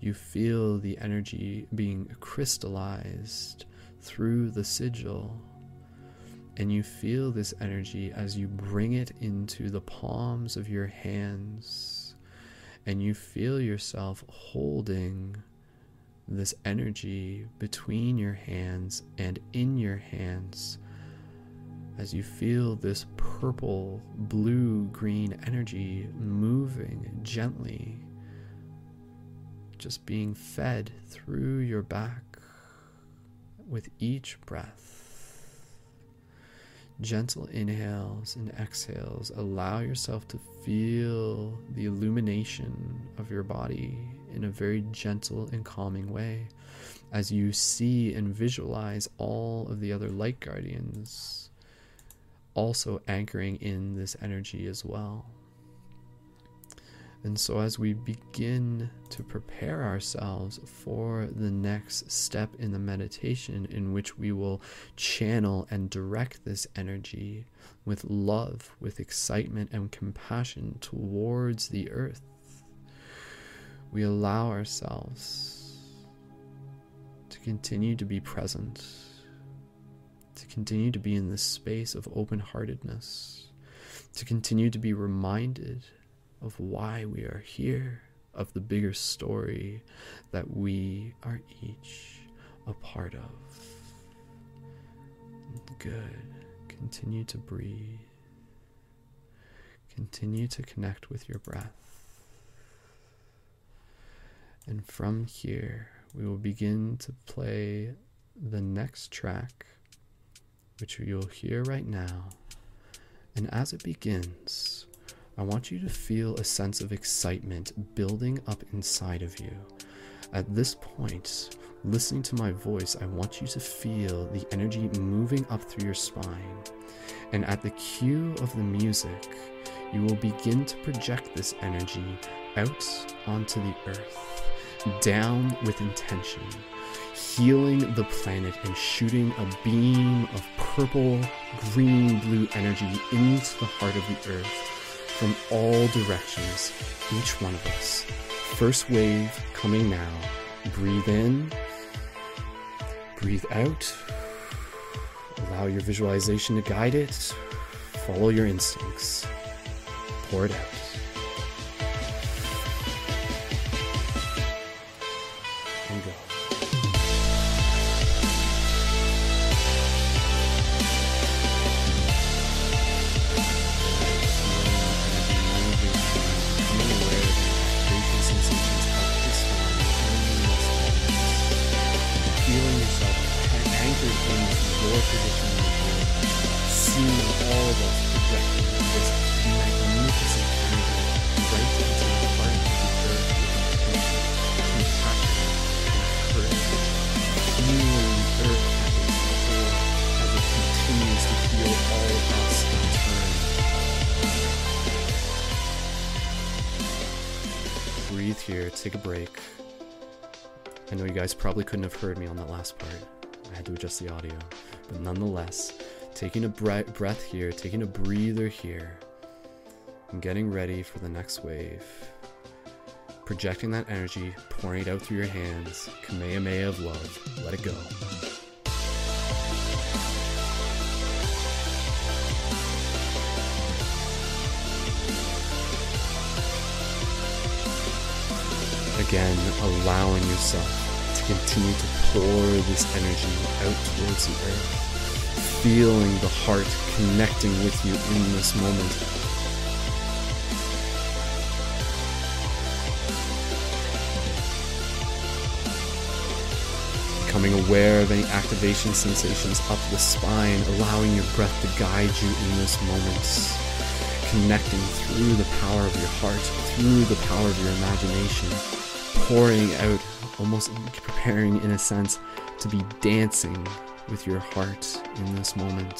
You feel the energy being crystallized through the sigil, and you feel this energy as you bring it into the palms of your hands, and you feel yourself holding this energy between your hands and in your hands, as you feel this purple, blue, green energy moving gently, just being fed through your back with each breath. Gentle inhales and exhales. Allow yourself to feel the illumination of your body in a very gentle and calming way, as you see and visualize all of the other light guardians also anchoring in this energy as well. And so as we begin to prepare ourselves for the next step in the meditation, in which we will channel and direct this energy with love, with excitement and compassion towards the earth, we allow ourselves to continue to be present, to continue to be in this space of open-heartedness, to continue to be reminded of why we are here, of the bigger story that we are each a part of. Good. Continue to breathe. Continue to connect with your breath. And from here, we will begin to play the next track, which you'll hear right now. And as it begins, I want you to feel a sense of excitement building up inside of you. At this point, listening to my voice, I want you to feel the energy moving up through your spine. And at the cue of the music, you will begin to project this energy out onto the earth, down with intention, healing the planet and shooting a beam of purple, green, blue energy into the heart of the earth from all directions, each one of us. First wave coming now. Breathe in, breathe out. Allow your visualization to guide it. Follow your instincts. Pour it out. Take a break. I know you guys probably couldn't have heard me on that last part. I had to adjust the audio, but nonetheless, taking a breath here, taking a breather here, and getting ready for the next wave. Projecting that energy, pouring it out through your hands. Kamehameha of love. Let it go. Again, allowing yourself to continue to pour this energy out towards the earth, feeling the heart connecting with you in this moment. Becoming aware of any activation sensations up the spine, allowing your breath to guide you in this moment. Connecting through the power of your heart, through the power of your imagination. Pouring out, almost preparing in a sense to be dancing with your heart in this moment.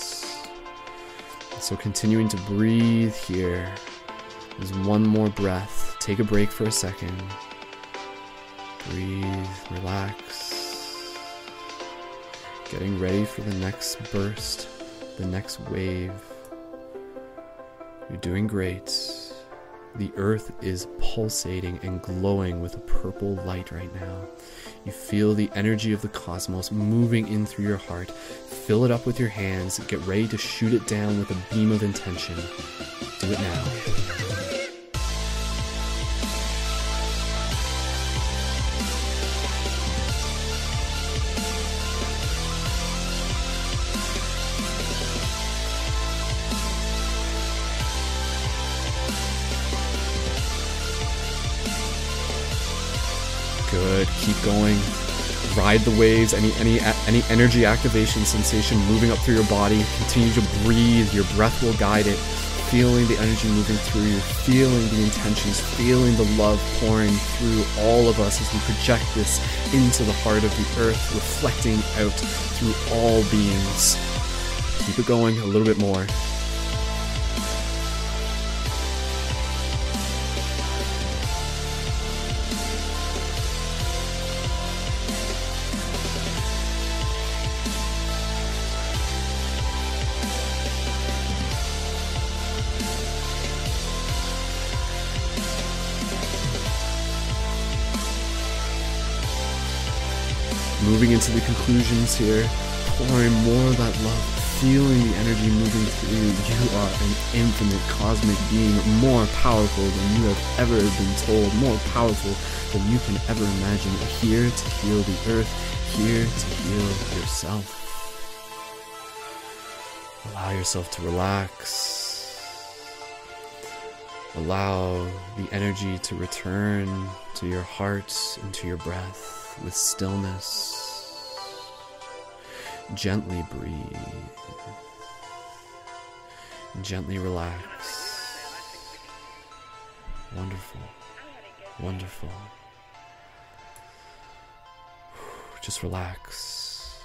So continuing to breathe here. There's one more breath. Take a break for a second. Breathe, relax. Getting ready for the next burst, the next wave. You're doing great. The earth is pulsating and glowing with a purple light right now. You feel the energy of the cosmos moving in through your heart. Fill it up with your hands. Get ready to shoot it down with a beam of intention. Do it now. Keep going. Ride the waves. Any energy activation sensation moving up through your body. Continue to breathe. Your breath will guide it. Feeling the energy moving through you. Feeling the intentions. Feeling the love pouring through all of us as we project this into the heart of the earth, reflecting out through all beings. Keep it going. A little bit more. Moving into the conclusions here, pouring more of that love, feeling the energy moving through you. You are an infinite cosmic being, more powerful than you have ever been told, more powerful than you can ever imagine. Here to heal the earth, here to heal yourself. Allow yourself to relax. Allow the energy to return to your heart and to your breath. With stillness, gently breathe, gently relax. Wonderful, wonderful. Just relax.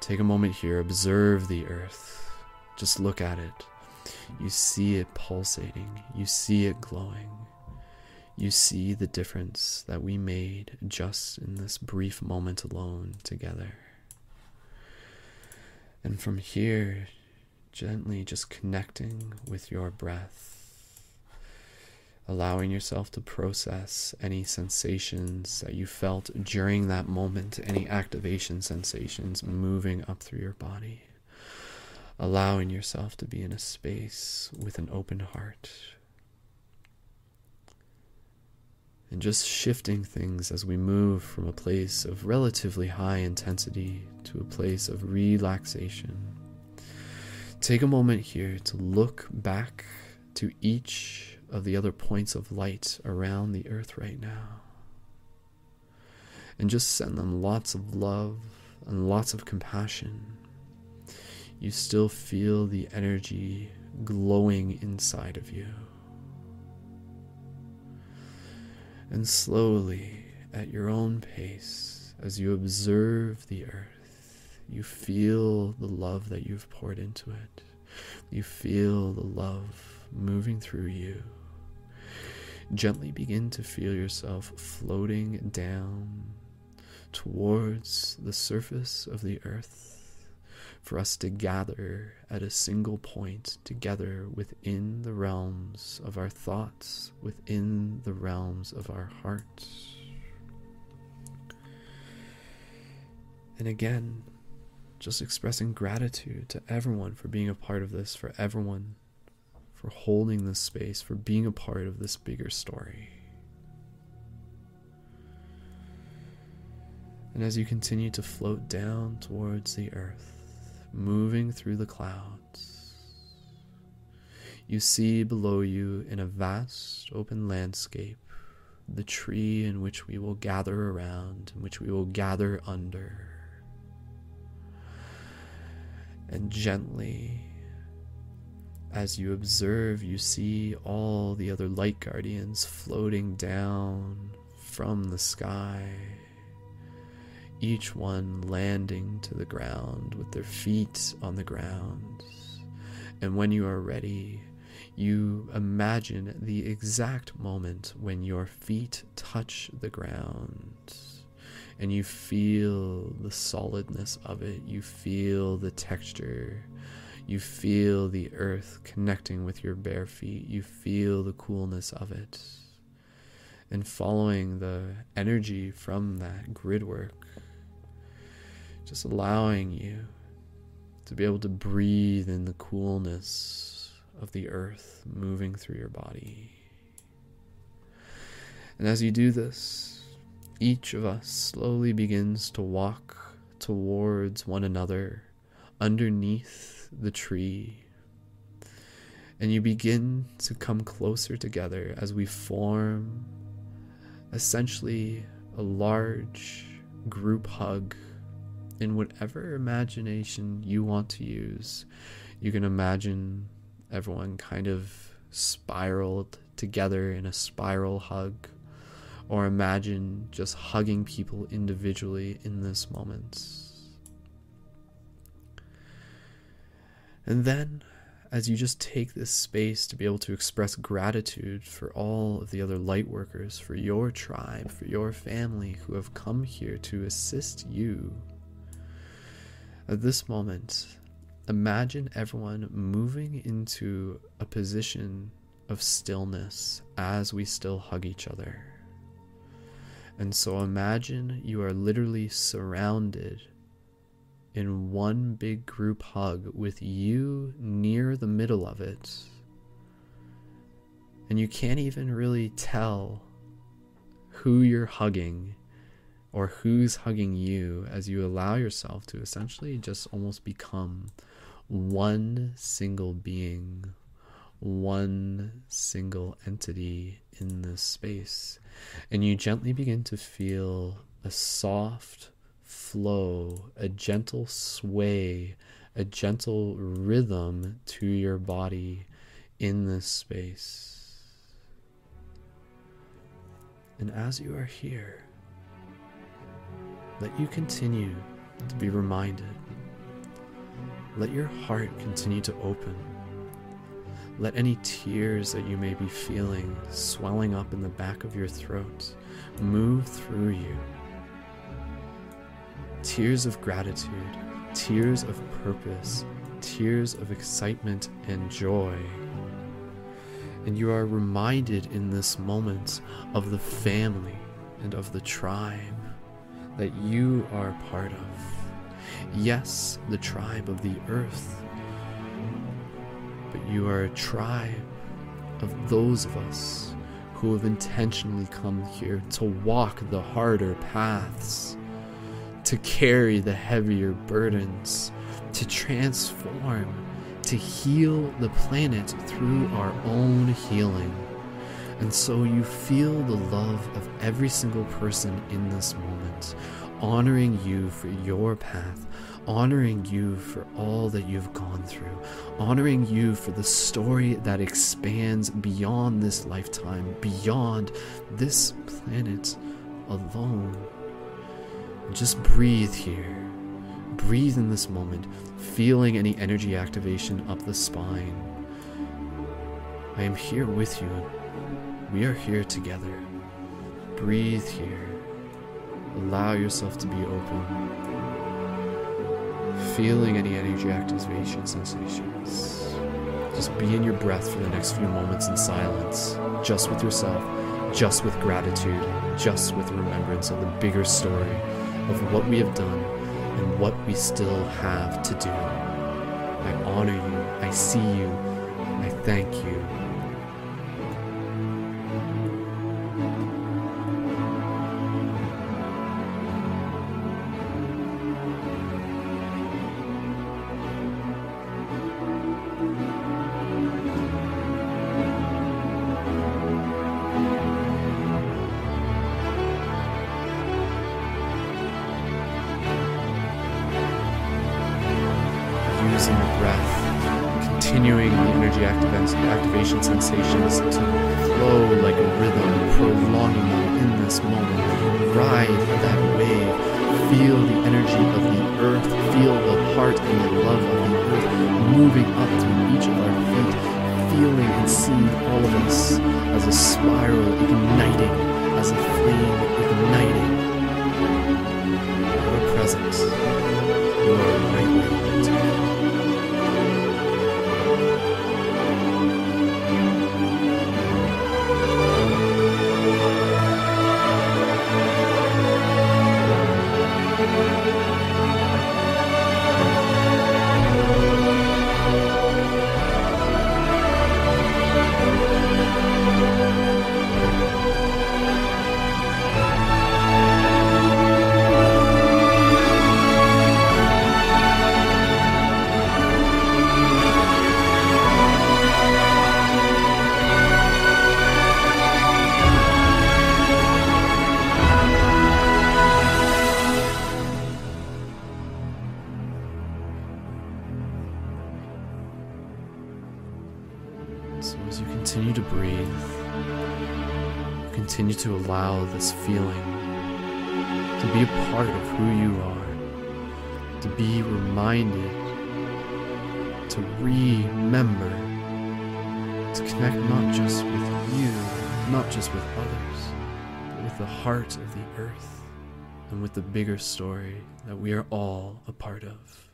Take a moment here, observe the earth, just look at it. You see it pulsating, you see it glowing. You see the difference that we made just in this brief moment alone together. And from here, gently just connecting with your breath. allowing yourself to process any sensations that you felt during that moment, any activation sensations moving up through your body, allowing yourself to be in a space with an open heart, and just shifting things as we move from a place of relatively high intensity to a place of relaxation. Take a moment here to look back to each of the other points of light around the earth right now, and just send them lots of love and lots of compassion. You still feel the energy glowing inside of you. And slowly, at your own pace, as you observe the earth, you feel the love that you've poured into it. You feel the love moving through you. Gently begin to feel yourself floating down towards the surface of the earth for us to gather at a single point together within the realms of our thoughts, within the realms of our hearts. And again, just expressing gratitude to everyone for being a part of this, for everyone for holding this space, for being a part of this bigger story. And as you continue to float down towards the earth, moving through the clouds, you see below you in a vast open landscape the tree in which we will gather around, in which we will gather under. And gently, as you observe, you see all the other light guardians floating down from the sky, each one landing to the ground with their feet on the ground. And when you are ready, you imagine the exact moment when your feet touch the ground, and you feel the solidness of it, you feel the texture. You feel the earth connecting with your bare feet. You feel the coolness of it. And following the energy from that grid work, just allowing you to be able to breathe in the coolness of the earth moving through your body. And as you do this, each of us slowly begins to walk towards one another underneath the tree, and you begin to come closer together as we form essentially a large group hug in whatever imagination you want to use. You can imagine everyone kind of spiraled together in a spiral hug, or imagine just hugging people individually in this moment. And then, as you just take this space to be able to express gratitude for all of the other light workers, for your tribe, for your family who have come here to assist you, at this moment, imagine everyone moving into a position of stillness as we still hug each other. And so imagine you are literally surrounded in one big group hug with you near the middle of it. And you can't even really tell who you're hugging or who's hugging you as you allow yourself to essentially just almost become one single being, one single entity in this space. And you gently begin to feel a soft flow, a gentle sway, a gentle rhythm to your body in this space. And as you are here, let you continue to be reminded. Let your heart continue to open. Let any tears that you may be feeling swelling up in the back of your throat move through you. Tears of gratitude, tears of purpose, tears of excitement and joy. And you are reminded in this moment of the family and of the tribe that you are part of. Yes, the tribe of the earth, but you are a tribe of those of us who have intentionally come here to walk the harder paths, to carry the heavier burdens, to transform, to heal the planet through our own healing. And so you feel the love of every single person in this moment, honoring you for your path, honoring you for all that you've gone through, honoring you for the story that expands beyond this lifetime, beyond this planet alone. Just breathe here. Breathe in this moment, feeling any energy activation up the spine. I am here with you. We are here together. Breathe here. Allow yourself to be open. Feeling any energy activation sensations. Just be in your breath for the next few moments in silence, just with yourself, just with gratitude, just with remembrance of the bigger story of what we have done and what we still have to do. I honor you, I see you, I thank you. Activation sensations to flow like a rhythm, prolonging them in this moment. Ride that wave, feel the energy of the earth, feel the heart and the love of the earth moving up through each of our feet, feeling and seeing all of us as a spiral igniting, as a flame igniting. Your presence, your right way. To allow this feeling to be a part of who you are, to be reminded, to remember, to connect not just with you, not just with others, but with the heart of the earth and with the bigger story that we are all a part of.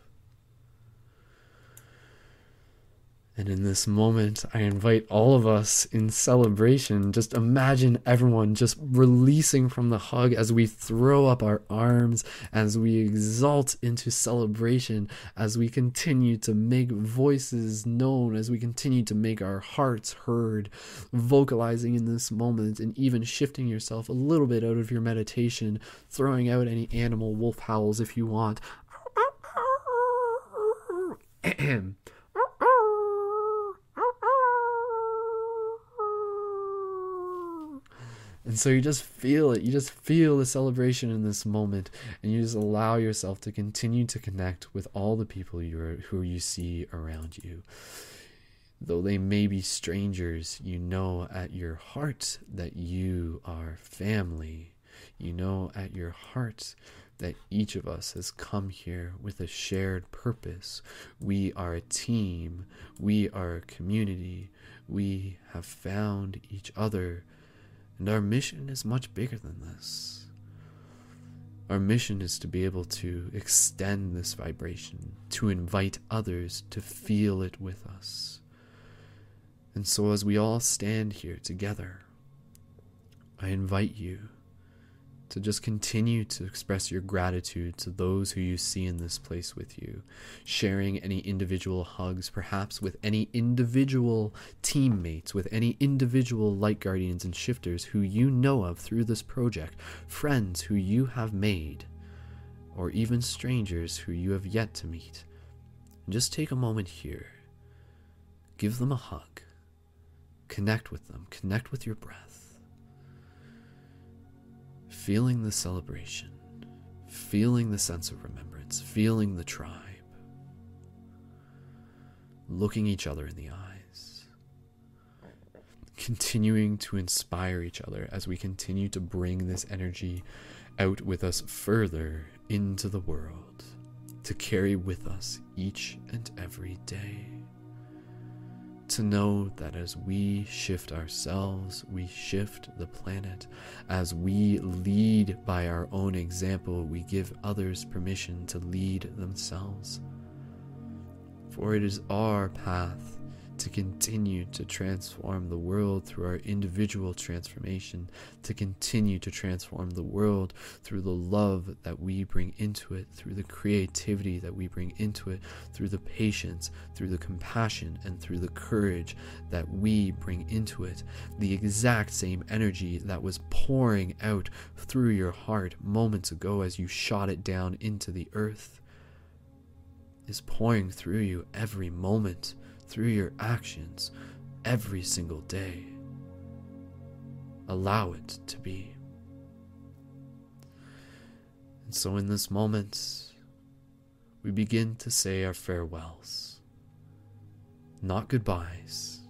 And in this moment, I invite all of us in celebration. Just imagine everyone just releasing from the hug as we throw up our arms, as we exalt into celebration, as we continue to make voices known, as we continue to make our hearts heard, vocalizing in this moment and even shifting yourself a little bit out of your meditation, throwing out any animal wolf howls if you want. And so you just feel it. You just feel the celebration in this moment, and you just allow yourself to continue to connect with all the people who you see around you. Though they may be strangers, you know at your heart that you are family. You know at your heart that each of us has come here with a shared purpose. We are a team. We are a community. We have found each other. And our mission is much bigger than this. Our mission is to be able to extend this vibration, to invite others to feel it with us. And so as we all stand here together, I invite you to just continue to express your gratitude to those who you see in this place with you, sharing any individual hugs, perhaps with any individual teammates, with any individual light guardians and shifters who you know of through this project, friends who you have made, or even strangers who you have yet to meet. And just take a moment here. Give them a hug. Connect with them. Connect with your breath. Feeling the celebration, feeling the sense of remembrance, feeling the tribe, looking each other in the eyes, continuing to inspire each other as we continue to bring this energy out with us further into the world, to carry with us each and every day. To know that as we shift ourselves, we shift the planet. As we lead by our own example, we give others permission to lead themselves. For it is our path to continue to transform the world through our individual transformation, to continue to transform the world through the love that we bring into it, through the creativity that we bring into it, through the patience, through the compassion, and through the courage that we bring into it. The exact same energy that was pouring out through your heart moments ago as you shot it down into the earth is pouring through you every moment, through your actions, every single day. Allow it to be. And so in this moment, we begin to say our farewells. Not goodbyes,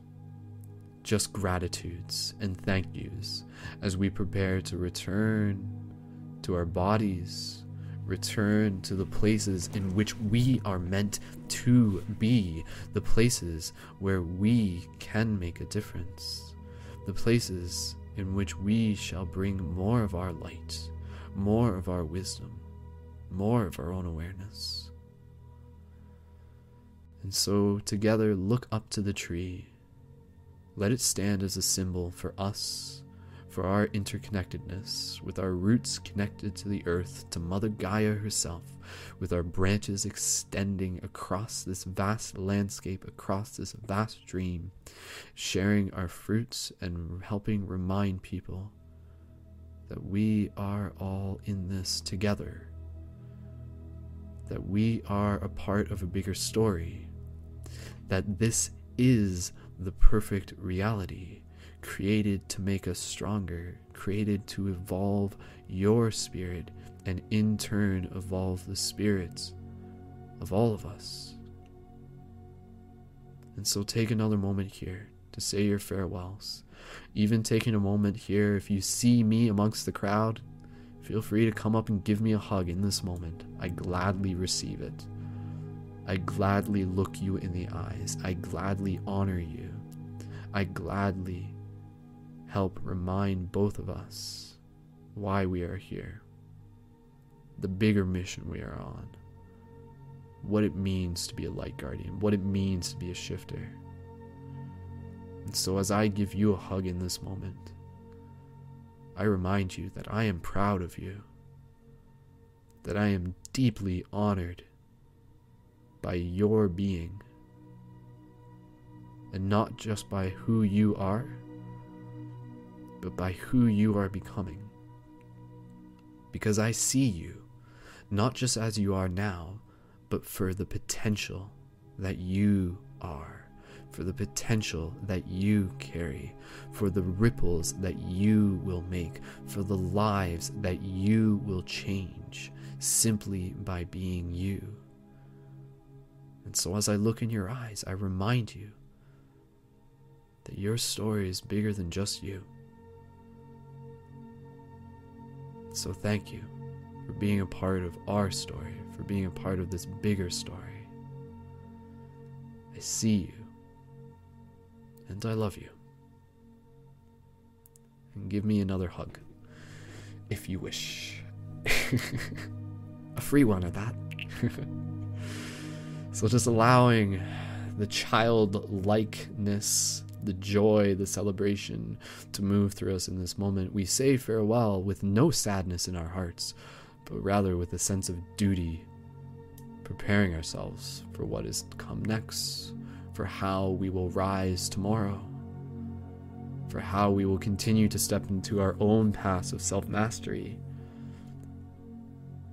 just gratitudes and thank yous as we prepare to return to our bodies, return to the places in which we are meant to be, the places where we can make a difference, the places in which we shall bring more of our light, more of our wisdom, more of our own awareness. And so together, look up to the tree. Let it stand as a symbol for us, for our interconnectedness, with our roots connected to the earth, to Mother Gaia herself, with our branches extending across this vast landscape, across this vast dream, sharing our fruits and helping remind people that we are all in this together, that we are a part of a bigger story, that this is the perfect reality, created to make us stronger, created to evolve your spirit, and in turn evolve the spirits of all of us. And so take another moment here to say your farewells. Even taking a moment here, if you see me amongst the crowd, feel free to come up and give me a hug in this moment. I gladly receive it. I gladly look you in the eyes. I gladly honor you. I gladly help remind both of us why we are here, the bigger mission we are on, what it means to be a light guardian, what it means to be a shifter. And so as I give you a hug in this moment, I remind you that I am proud of you, that I am deeply honored by your being, and not just by who you are, but by who you are becoming. Because I see you, not just as you are now, but for the potential that you are, for the potential that you carry, for the ripples that you will make, for the lives that you will change simply by being you. And so as I look in your eyes, I remind you that your story is bigger than just you. So thank you for being a part of our story, for being a part of this bigger story. I see you, and I love you. And give me another hug, if you wish. A free one at that. So just allowing the childlikeness the joy, the celebration to move through us in this moment, we say farewell with no sadness in our hearts, but rather with a sense of duty, preparing ourselves for what is to come next, for how we will rise tomorrow, for how we will continue to step into our own paths of self-mastery,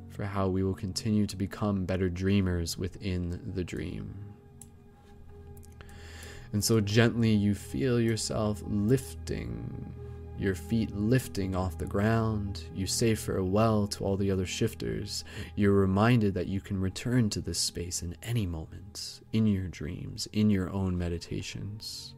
for how we will continue to become better dreamers within the dream. And so gently you feel yourself lifting, your feet lifting off the ground. You say farewell to all the other shifters. You're reminded that you can return to this space in any moment, in your dreams, in your own meditations.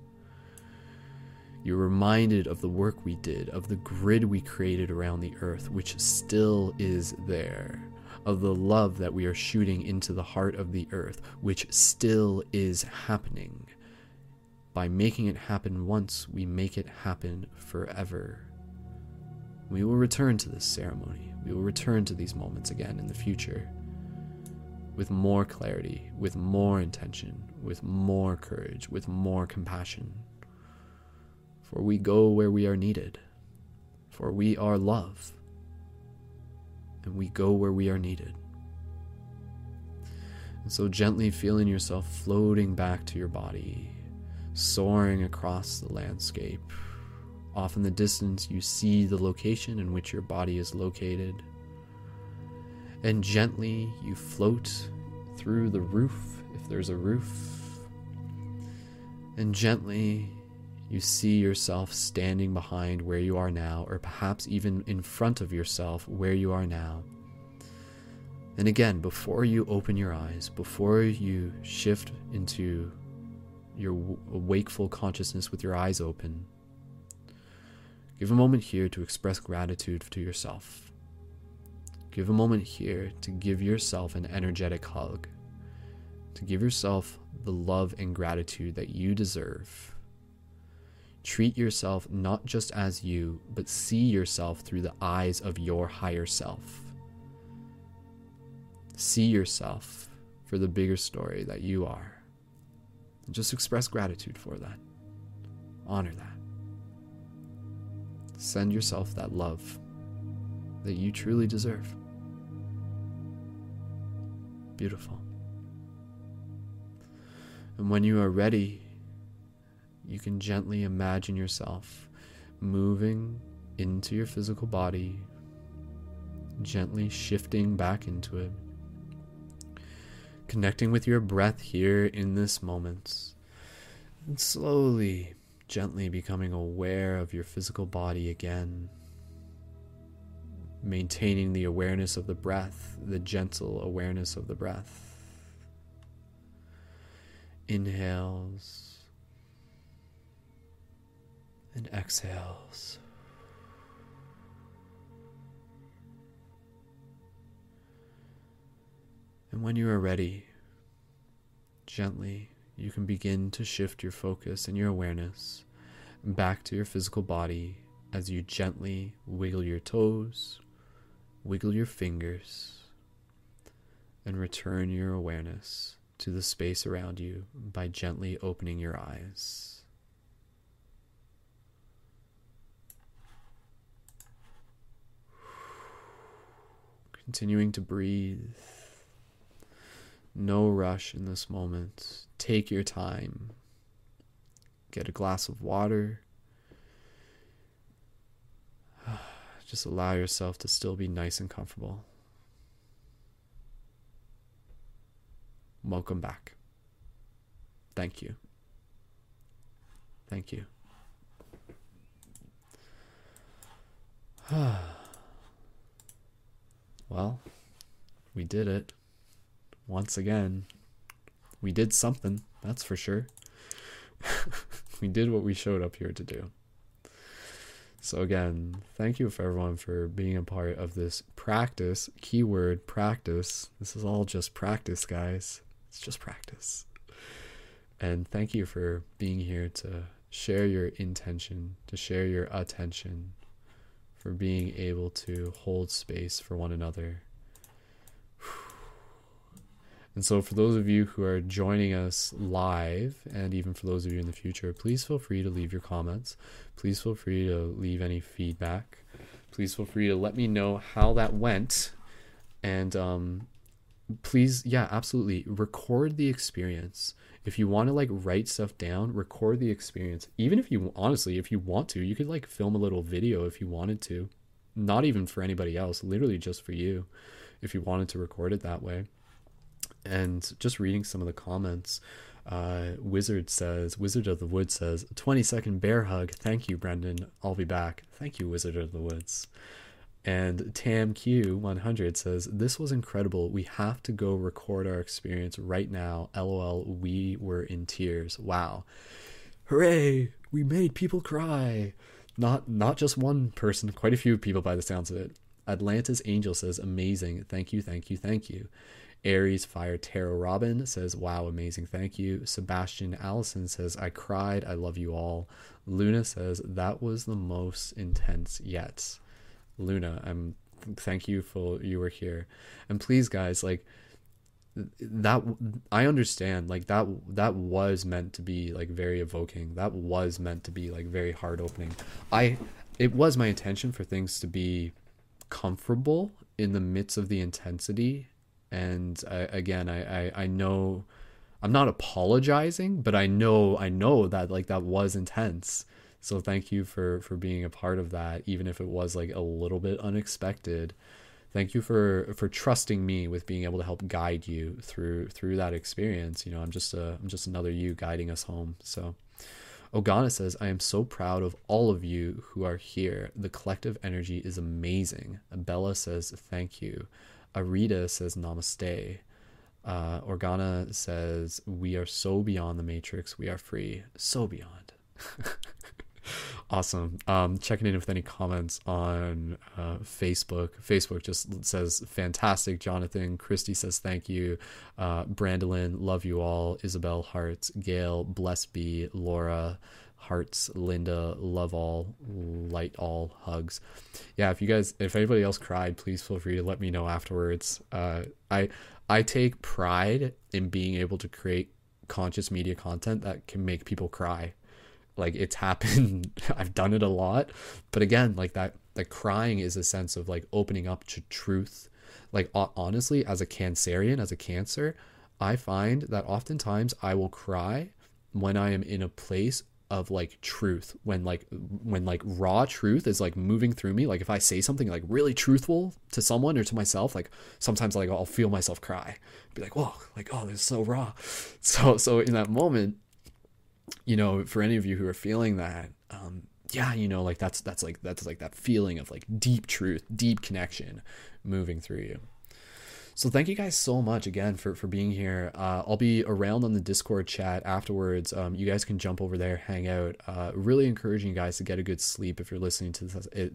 You're reminded of the work we did, of the grid we created around the earth, which still is there, of the love that we are shooting into the heart of the earth, which still is happening. By making it happen once, we make it happen forever. We will return to this ceremony. We will return to these moments again in the future, with more clarity, with more intention, with more courage, with more compassion. For we go where we are needed, for we are love, and we go where we are needed. And so gently feeling yourself floating back to your body, soaring across the landscape. Off in the distance, you see the location in which your body is located, and gently you float through the roof, if there's a roof, and gently you see yourself standing behind where you are now, or perhaps even in front of yourself where you are now. And again, before you open your eyes, before you shift into your wakeful consciousness with your eyes open, give a moment here to express gratitude to yourself. Give a moment here to give yourself an energetic hug, to give yourself the love and gratitude that you deserve. Treat yourself not just as you, but see yourself through the eyes of your higher self. See yourself for the bigger story that you are. And just express gratitude for that. Honor that. Send yourself that love that you truly deserve. Beautiful. And when you are ready, you can gently imagine yourself moving into your physical body, gently shifting back into it, connecting with your breath here in this moment, and slowly, gently becoming aware of your physical body again, maintaining the awareness of the breath, the gentle awareness of the breath. Inhales and exhales. And when you are ready, gently you can begin to shift your focus and your awareness back to your physical body as you gently wiggle your toes, wiggle your fingers, and return your awareness to the space around you by gently opening your eyes. Continuing to breathe. No rush in this moment. Take your time. Get a glass of water. Just allow yourself to still be nice and comfortable. Welcome back. Thank you. Thank you. Well, we did it. Once again, we did something, that's for sure. We did what we showed up here to do. So again, thank you for everyone for being a part of this practice. Keyword, practice. This is all just practice, guys. It's just practice. And thank you for being here to share your intention, to share your attention, for being able to hold space for one another. And so for those of you who are joining us live, and even for those of you in the future, please feel free to leave your comments. Please feel free to leave any feedback. Please feel free to let me know how that went. And please, yeah, absolutely, record the experience. If you want to like write stuff down, record the experience. Even if you, honestly, if you want to, you could like film a little video if you wanted to. Not even for anybody else, literally just for you, if you wanted to record it that way. And just reading some of the comments, Wizard of the Woods says, 20-second bear hug. Thank you, Brendon. I'll be back. Thank you, Wizard of the Woods. And TamQ100 says, this was incredible. We have to go record our experience right now. LOL, we were in tears. Wow. Hooray, we made people cry. Not just one person, quite a few people by the sounds of it. Atlantis Angel says, amazing. Thank you, thank you, thank you. Aries Fire Tarot Robin says, wow, amazing, thank you. Sebastian Allison says, I cried, I love you all. Luna says, that was the most intense yet. Luna, thank you for you were here. And please, guys, like, that I understand, like, that was meant to be like very evoking. That was meant to be like very heart opening. It was my intention for things to be comfortable in the midst of the intensity. And I know I'm not apologizing, but I know that like that was intense. So thank you for being a part of that, even if it was like a little bit unexpected. Thank you for trusting me with being able to help guide you through that experience. You know, I'm just another you guiding us home. So Ogana says, I am so proud of all of you who are here. The collective energy is amazing. Bella says, thank you. Arita says, namaste. Organa says, we are so beyond the matrix. We are free. So beyond. Awesome. Checking in with any comments on Facebook. Facebook just says, fantastic, Jonathan. Christy says, thank you. Brandolin, love you all. Isabel Hearts, Gail, bless be, Laura Hearts, Linda, love all, light all, hugs. Yeah, if anybody else cried, please feel free to let me know afterwards. I take pride in being able to create conscious media content that can make people cry. Like, it's happened. I've done it a lot, but again, like that crying is a sense of like opening up to truth. Like, honestly, as a Cancerian, as a Cancer, I find that oftentimes I will cry when I am in a place of like truth, when raw truth is like moving through me. Like, if I say something like really truthful to someone or to myself, like sometimes like I'll feel myself cry. I'll be like, whoa, like, oh, this is so raw. So in that moment, you know, for any of you who are feeling that, yeah, you know, like that's like that feeling of like deep truth, deep connection moving through you. So thank you guys so much again for being here. I'll be around on the Discord chat afterwards. You guys can jump over there, hang out. Really encouraging you guys to get a good sleep if you're listening to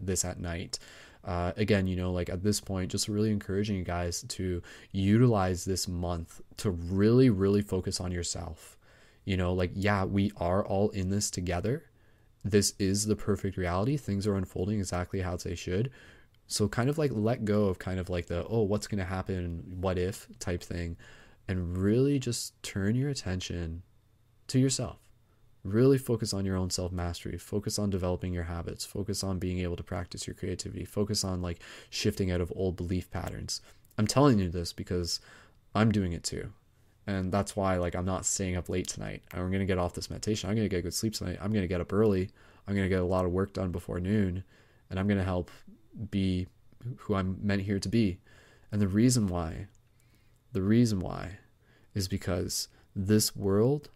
this at night. Again, you know, like at this point, just really encouraging you guys to utilize this month to really, really focus on yourself. You know, like, yeah, we are all in this together. This is the perfect reality. Things are unfolding exactly how they should. So kind of like let go of kind of like the, oh, what's going to happen, what if type thing, and really just turn your attention to yourself. Really focus on your own self-mastery. Focus on developing your habits. Focus on being able to practice your creativity. Focus on like shifting out of old belief patterns. I'm telling you this because I'm doing it too. And that's why, like, I'm not staying up late tonight. I'm going to get off this meditation. I'm going to get good sleep tonight. I'm going to get up early. I'm going to get a lot of work done before noon. And I'm going to help be who I'm meant here to be. And the reason why is because this world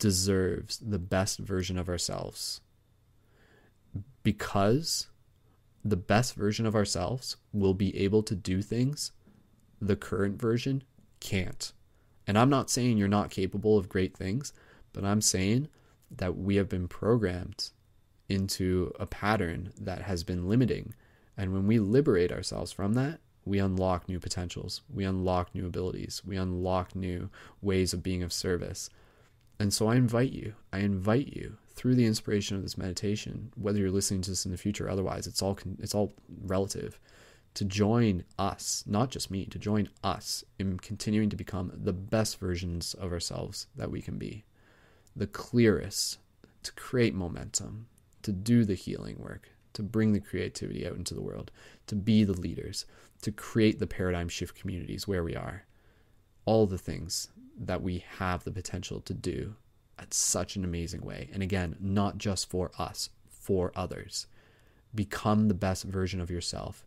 deserves the best version of ourselves. Because the best version of ourselves will be able to do things the current version can't. And I'm not saying you're not capable of great things, but I'm saying that we have been programmed into a pattern that has been limiting. And when we liberate ourselves from that, we unlock new potentials. We unlock new abilities. We unlock new ways of being of service. And so I invite you through the inspiration of this meditation, whether you're listening to this in the future or otherwise, it's all relative, to join us, not just me, to join us in continuing to become the best versions of ourselves that we can be, the clearest, to create momentum, to do the healing work, to bring the creativity out into the world, to be the leaders, to create the paradigm shift communities where we are. All the things that we have the potential to do at such an amazing way. And again, not just for us, for others. Become the best version of yourself,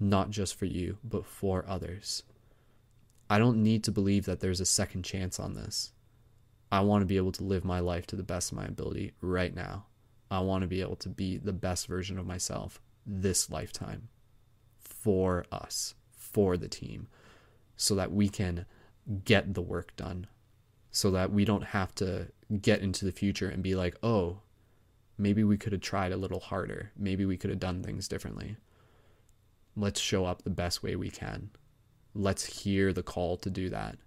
not just for you, but for others. I don't need to believe that there's a second chance on this. I want to be able to live my life to the best of my ability right now. I want to be able to be the best version of myself this lifetime, for us, for the team, so that we can get the work done, so that we don't have to get into the future and be like, oh, maybe we could have tried a little harder. Maybe we could have done things differently. Let's show up the best way we can. Let's hear the call to do that.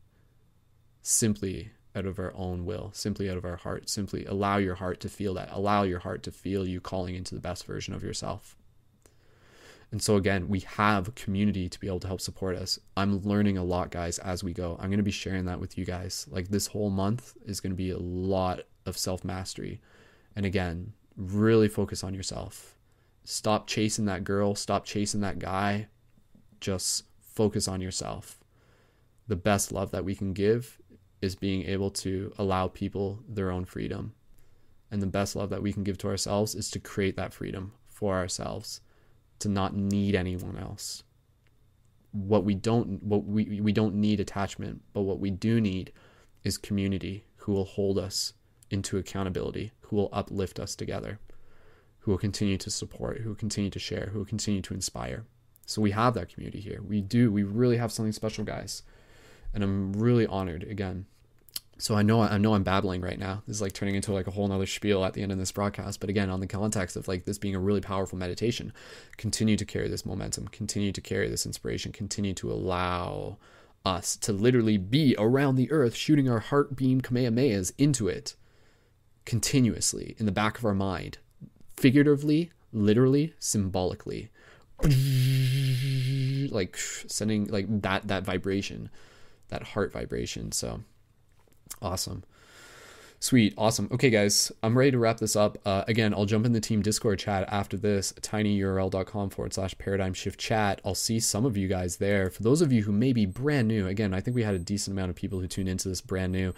Simply out of our own will, simply out of our heart, simply allow your heart to feel that. Allow your heart to feel you calling into the best version of yourself. And so again, we have community to be able to help support us. I'm learning a lot, guys, as we go. I'm going to be sharing that with you guys. Like, this whole month is going to be a lot of self-mastery. And again, really focus on yourself. Stop chasing that girl. Stop chasing that guy. Just focus on yourself. The best love that we can give is being able to allow people their own freedom. And the best love that we can give to ourselves is to create that freedom for ourselves, to not need anyone else. What we don't need attachment, but what we do need is community who will hold us into accountability, who will uplift us together, who will continue to support, who will continue to share, who will continue to inspire. So we have that community here. We really have something special, guys. And I'm really honored again. So I know I'm babbling right now. This is like turning into like a whole nother spiel at the end of this broadcast. But again, on the context of like this being a really powerful meditation, continue to carry this momentum, continue to carry this inspiration, continue to allow us to literally be around the earth, shooting our heartbeam Kamehamehas into it continuously in the back of our mind, figuratively, literally, symbolically, like sending like that vibration, that heart vibration. So awesome. Sweet. Awesome. Okay, guys, I'm ready to wrap this up. Again, I'll jump in the team Discord chat after this, tinyurl.com/paradigm-shift-chat. I'll see some of you guys there. For those of you who may be brand new, again, I think we had a decent amount of people who tuned into this brand new.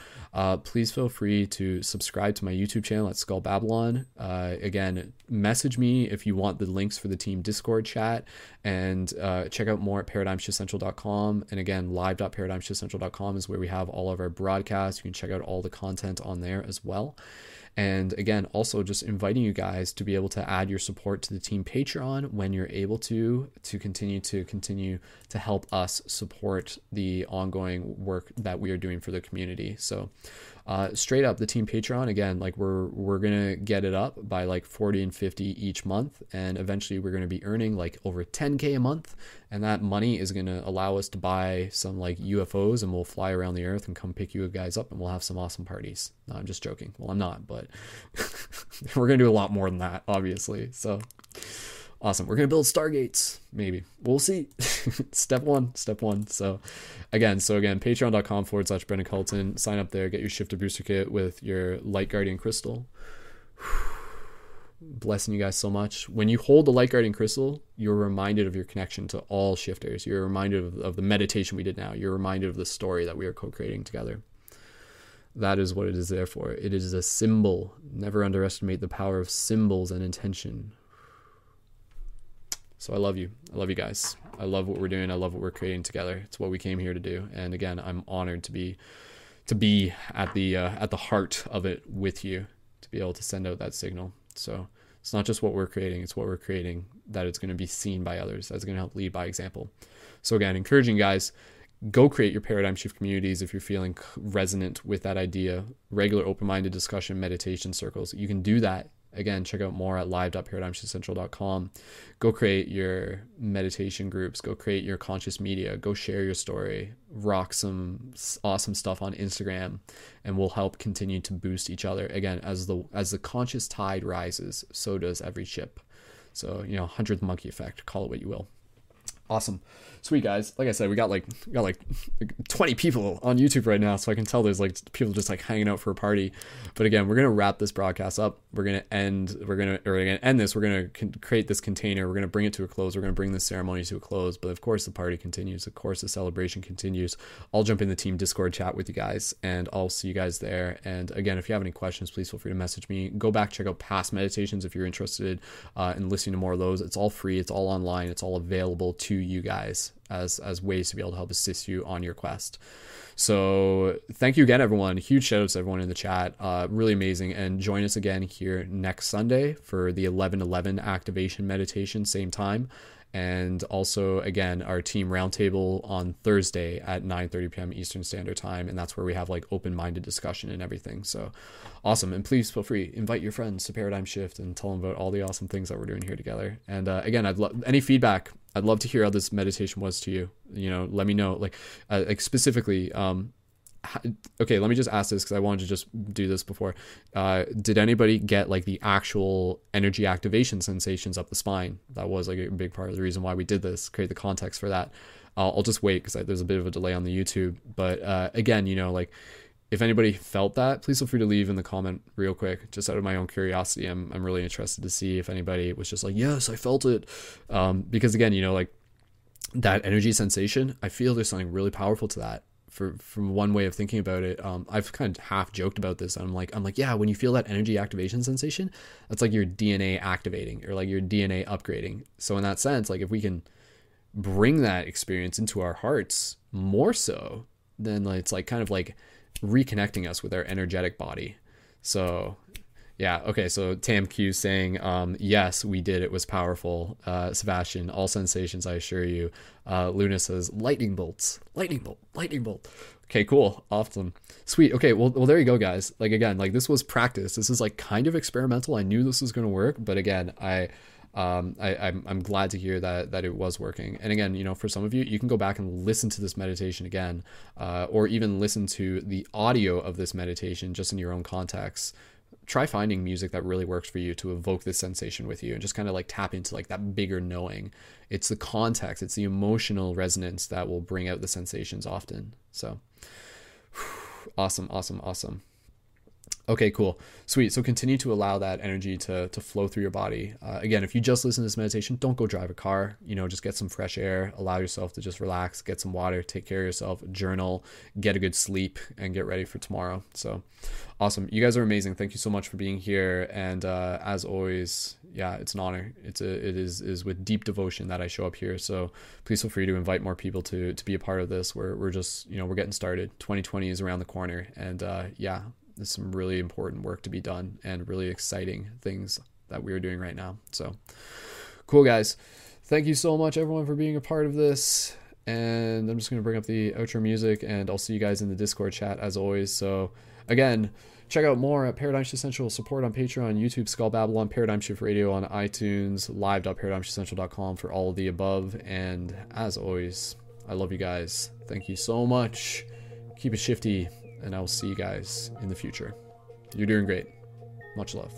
Please feel free to subscribe to my YouTube channel at Skull Babylon. Again, message me if you want the links for the team Discord chat, and check out more at ParadigmShiftCentral.com. And again, Live.ParadigmShiftCentral.com is where we have all of our broadcasts. You can check out all the content on there as well. And again, also just inviting you guys to be able to add your support to the team Patreon when you're able to continue to help us support the ongoing work that we are doing for the community. So straight up, the team Patreon, again, like we're gonna get it up by like 40 and 50 each month, and eventually we're gonna be earning like over 10K a month, and that money is gonna allow us to buy some like UFOs, and we'll fly around the earth and come pick you guys up, and we'll have some awesome parties. No, I'm just joking. Well, I'm not, but we're gonna do a lot more than that, obviously. So awesome. We're gonna build Stargates, maybe. We'll see. Step one. So again, patreon.com/Brendon Culliton. Sign up there, get your shifter booster kit with your light guardian crystal. Blessing you guys so much. When you hold the light guardian crystal, you're reminded of your connection to all shifters. You're reminded of the meditation we did now. You're reminded of the story that we are co-creating together. That is what it is there for. It is a symbol. Never underestimate the power of symbols and intention. So I love you. I love you guys. I love what we're doing. I love what we're creating together. It's what we came here to do. And again, I'm honored to be at the heart of it with you, to be able to send out that signal. So it's not just what we're creating. It's what we're creating that it's going to be seen by others. That's going to help lead by example. So again, encouraging you guys, go create your paradigm shift communities if you're feeling resonant with that idea. Regular open-minded discussion, meditation circles. You can do that. Again, check out more at live.ParadigmShiftCentral.com. Go create your meditation groups. Go create your conscious media. Go share your story. Rock some awesome stuff on Instagram, and we'll help continue to boost each other. Again, as the conscious tide rises, so does every ship. So, 100th monkey effect. Call it what you will. Awesome. Sweet, guys. Like I said, we got like 20 people on YouTube right now, so I can tell there's like people just like hanging out for a party. But again, we're gonna wrap this broadcast up. We're gonna end this. We're gonna create this container. We're gonna bring it to a close. We're gonna bring this ceremony to a close. But of course, the party continues. Of course, the celebration continues. I'll jump in the team Discord chat with you guys, and I'll see you guys there. And again, if you have any questions, please feel free to message me. Go back, check out past meditations if you're interested in listening to more of those. It's all free. It's all online. It's all available to you guys as ways to be able to help assist you on your quest. So thank you again, everyone. Huge shout outs to everyone in the chat. Really amazing. And join us again here next Sunday for the 11:11 activation meditation, same time. And also, again, our team roundtable on Thursday at 9:30 p.m. Eastern Standard Time. And that's where we have like open-minded discussion and everything. So awesome. And please feel free, invite your friends to Paradigm Shift and tell them about all the awesome things that we're doing here together. And again, I'd love any feedback. I'd love to hear how this meditation was to you. You know, let me know, like specifically, okay, let me just ask this because I wanted to just do this before. Did anybody get like the actual energy activation sensations up the spine? That was like a big part of the reason why we did this, create the context for that. I'll just wait because there's a bit of a delay on the YouTube. But again, you know, like if anybody felt that, please feel free to leave in the comment real quick, just out of my own curiosity. I'm really interested to see if anybody was just like, yes, I felt it. Because again, you know, like that energy sensation, I feel there's something really powerful to that. From one way of thinking about it, I've kind of half joked about this. I'm like, yeah, when you feel that energy activation sensation, that's like your DNA activating or like your DNA upgrading. So in that sense, like if we can bring that experience into our hearts more so, then it's like kind of like reconnecting us with our energetic body. So yeah. Okay. So Tam Q saying, yes, we did. It was powerful. Sebastian, all sensations, I assure you. Luna says lightning bolts, lightning bolt, lightning bolt. Okay, cool. Awesome. Sweet. Okay. Well, there you go, guys. Like, again, like this was practice. This is like kind of experimental. I knew this was going to work, but again, I'm glad to hear that it was working. And again, you know, for some of you, you can go back and listen to this meditation again, or even listen to the audio of this meditation just in your own context. Try finding music that really works for you to evoke this sensation with you and just kind of like tap into like that bigger knowing. It's the context, it's the emotional resonance that will bring out the sensations often. So awesome. Okay, cool. Sweet. So continue to allow that energy to flow through your body. Again, if you just listen to this meditation, don't go drive a car, you know, just get some fresh air, allow yourself to just relax, get some water, take care of yourself, journal, get a good sleep and get ready for tomorrow. So awesome. You guys are amazing. Thank you so much for being here. And as always, yeah, it's an honor. It is with deep devotion that I show up here. So please feel free to invite more people to be a part of this. We're just, you know, we're getting started. 2020 is around the corner. And yeah. There's some really important work to be done and really exciting things that we are doing right now. So cool, guys. Thank you so much, everyone, for being a part of this. And I'm just going to bring up the outro music and I'll see you guys in the Discord chat as always. So again, check out more at Paradigm Shift Central, support on Patreon, YouTube, Skull Babylon, Paradigm Shift Radio on iTunes, Live.ParadigmShiftCentral.com for all of the above. And as always, I love you guys. Thank you so much. Keep it shifty. And I'll see you guys in the future. You're doing great. Much love.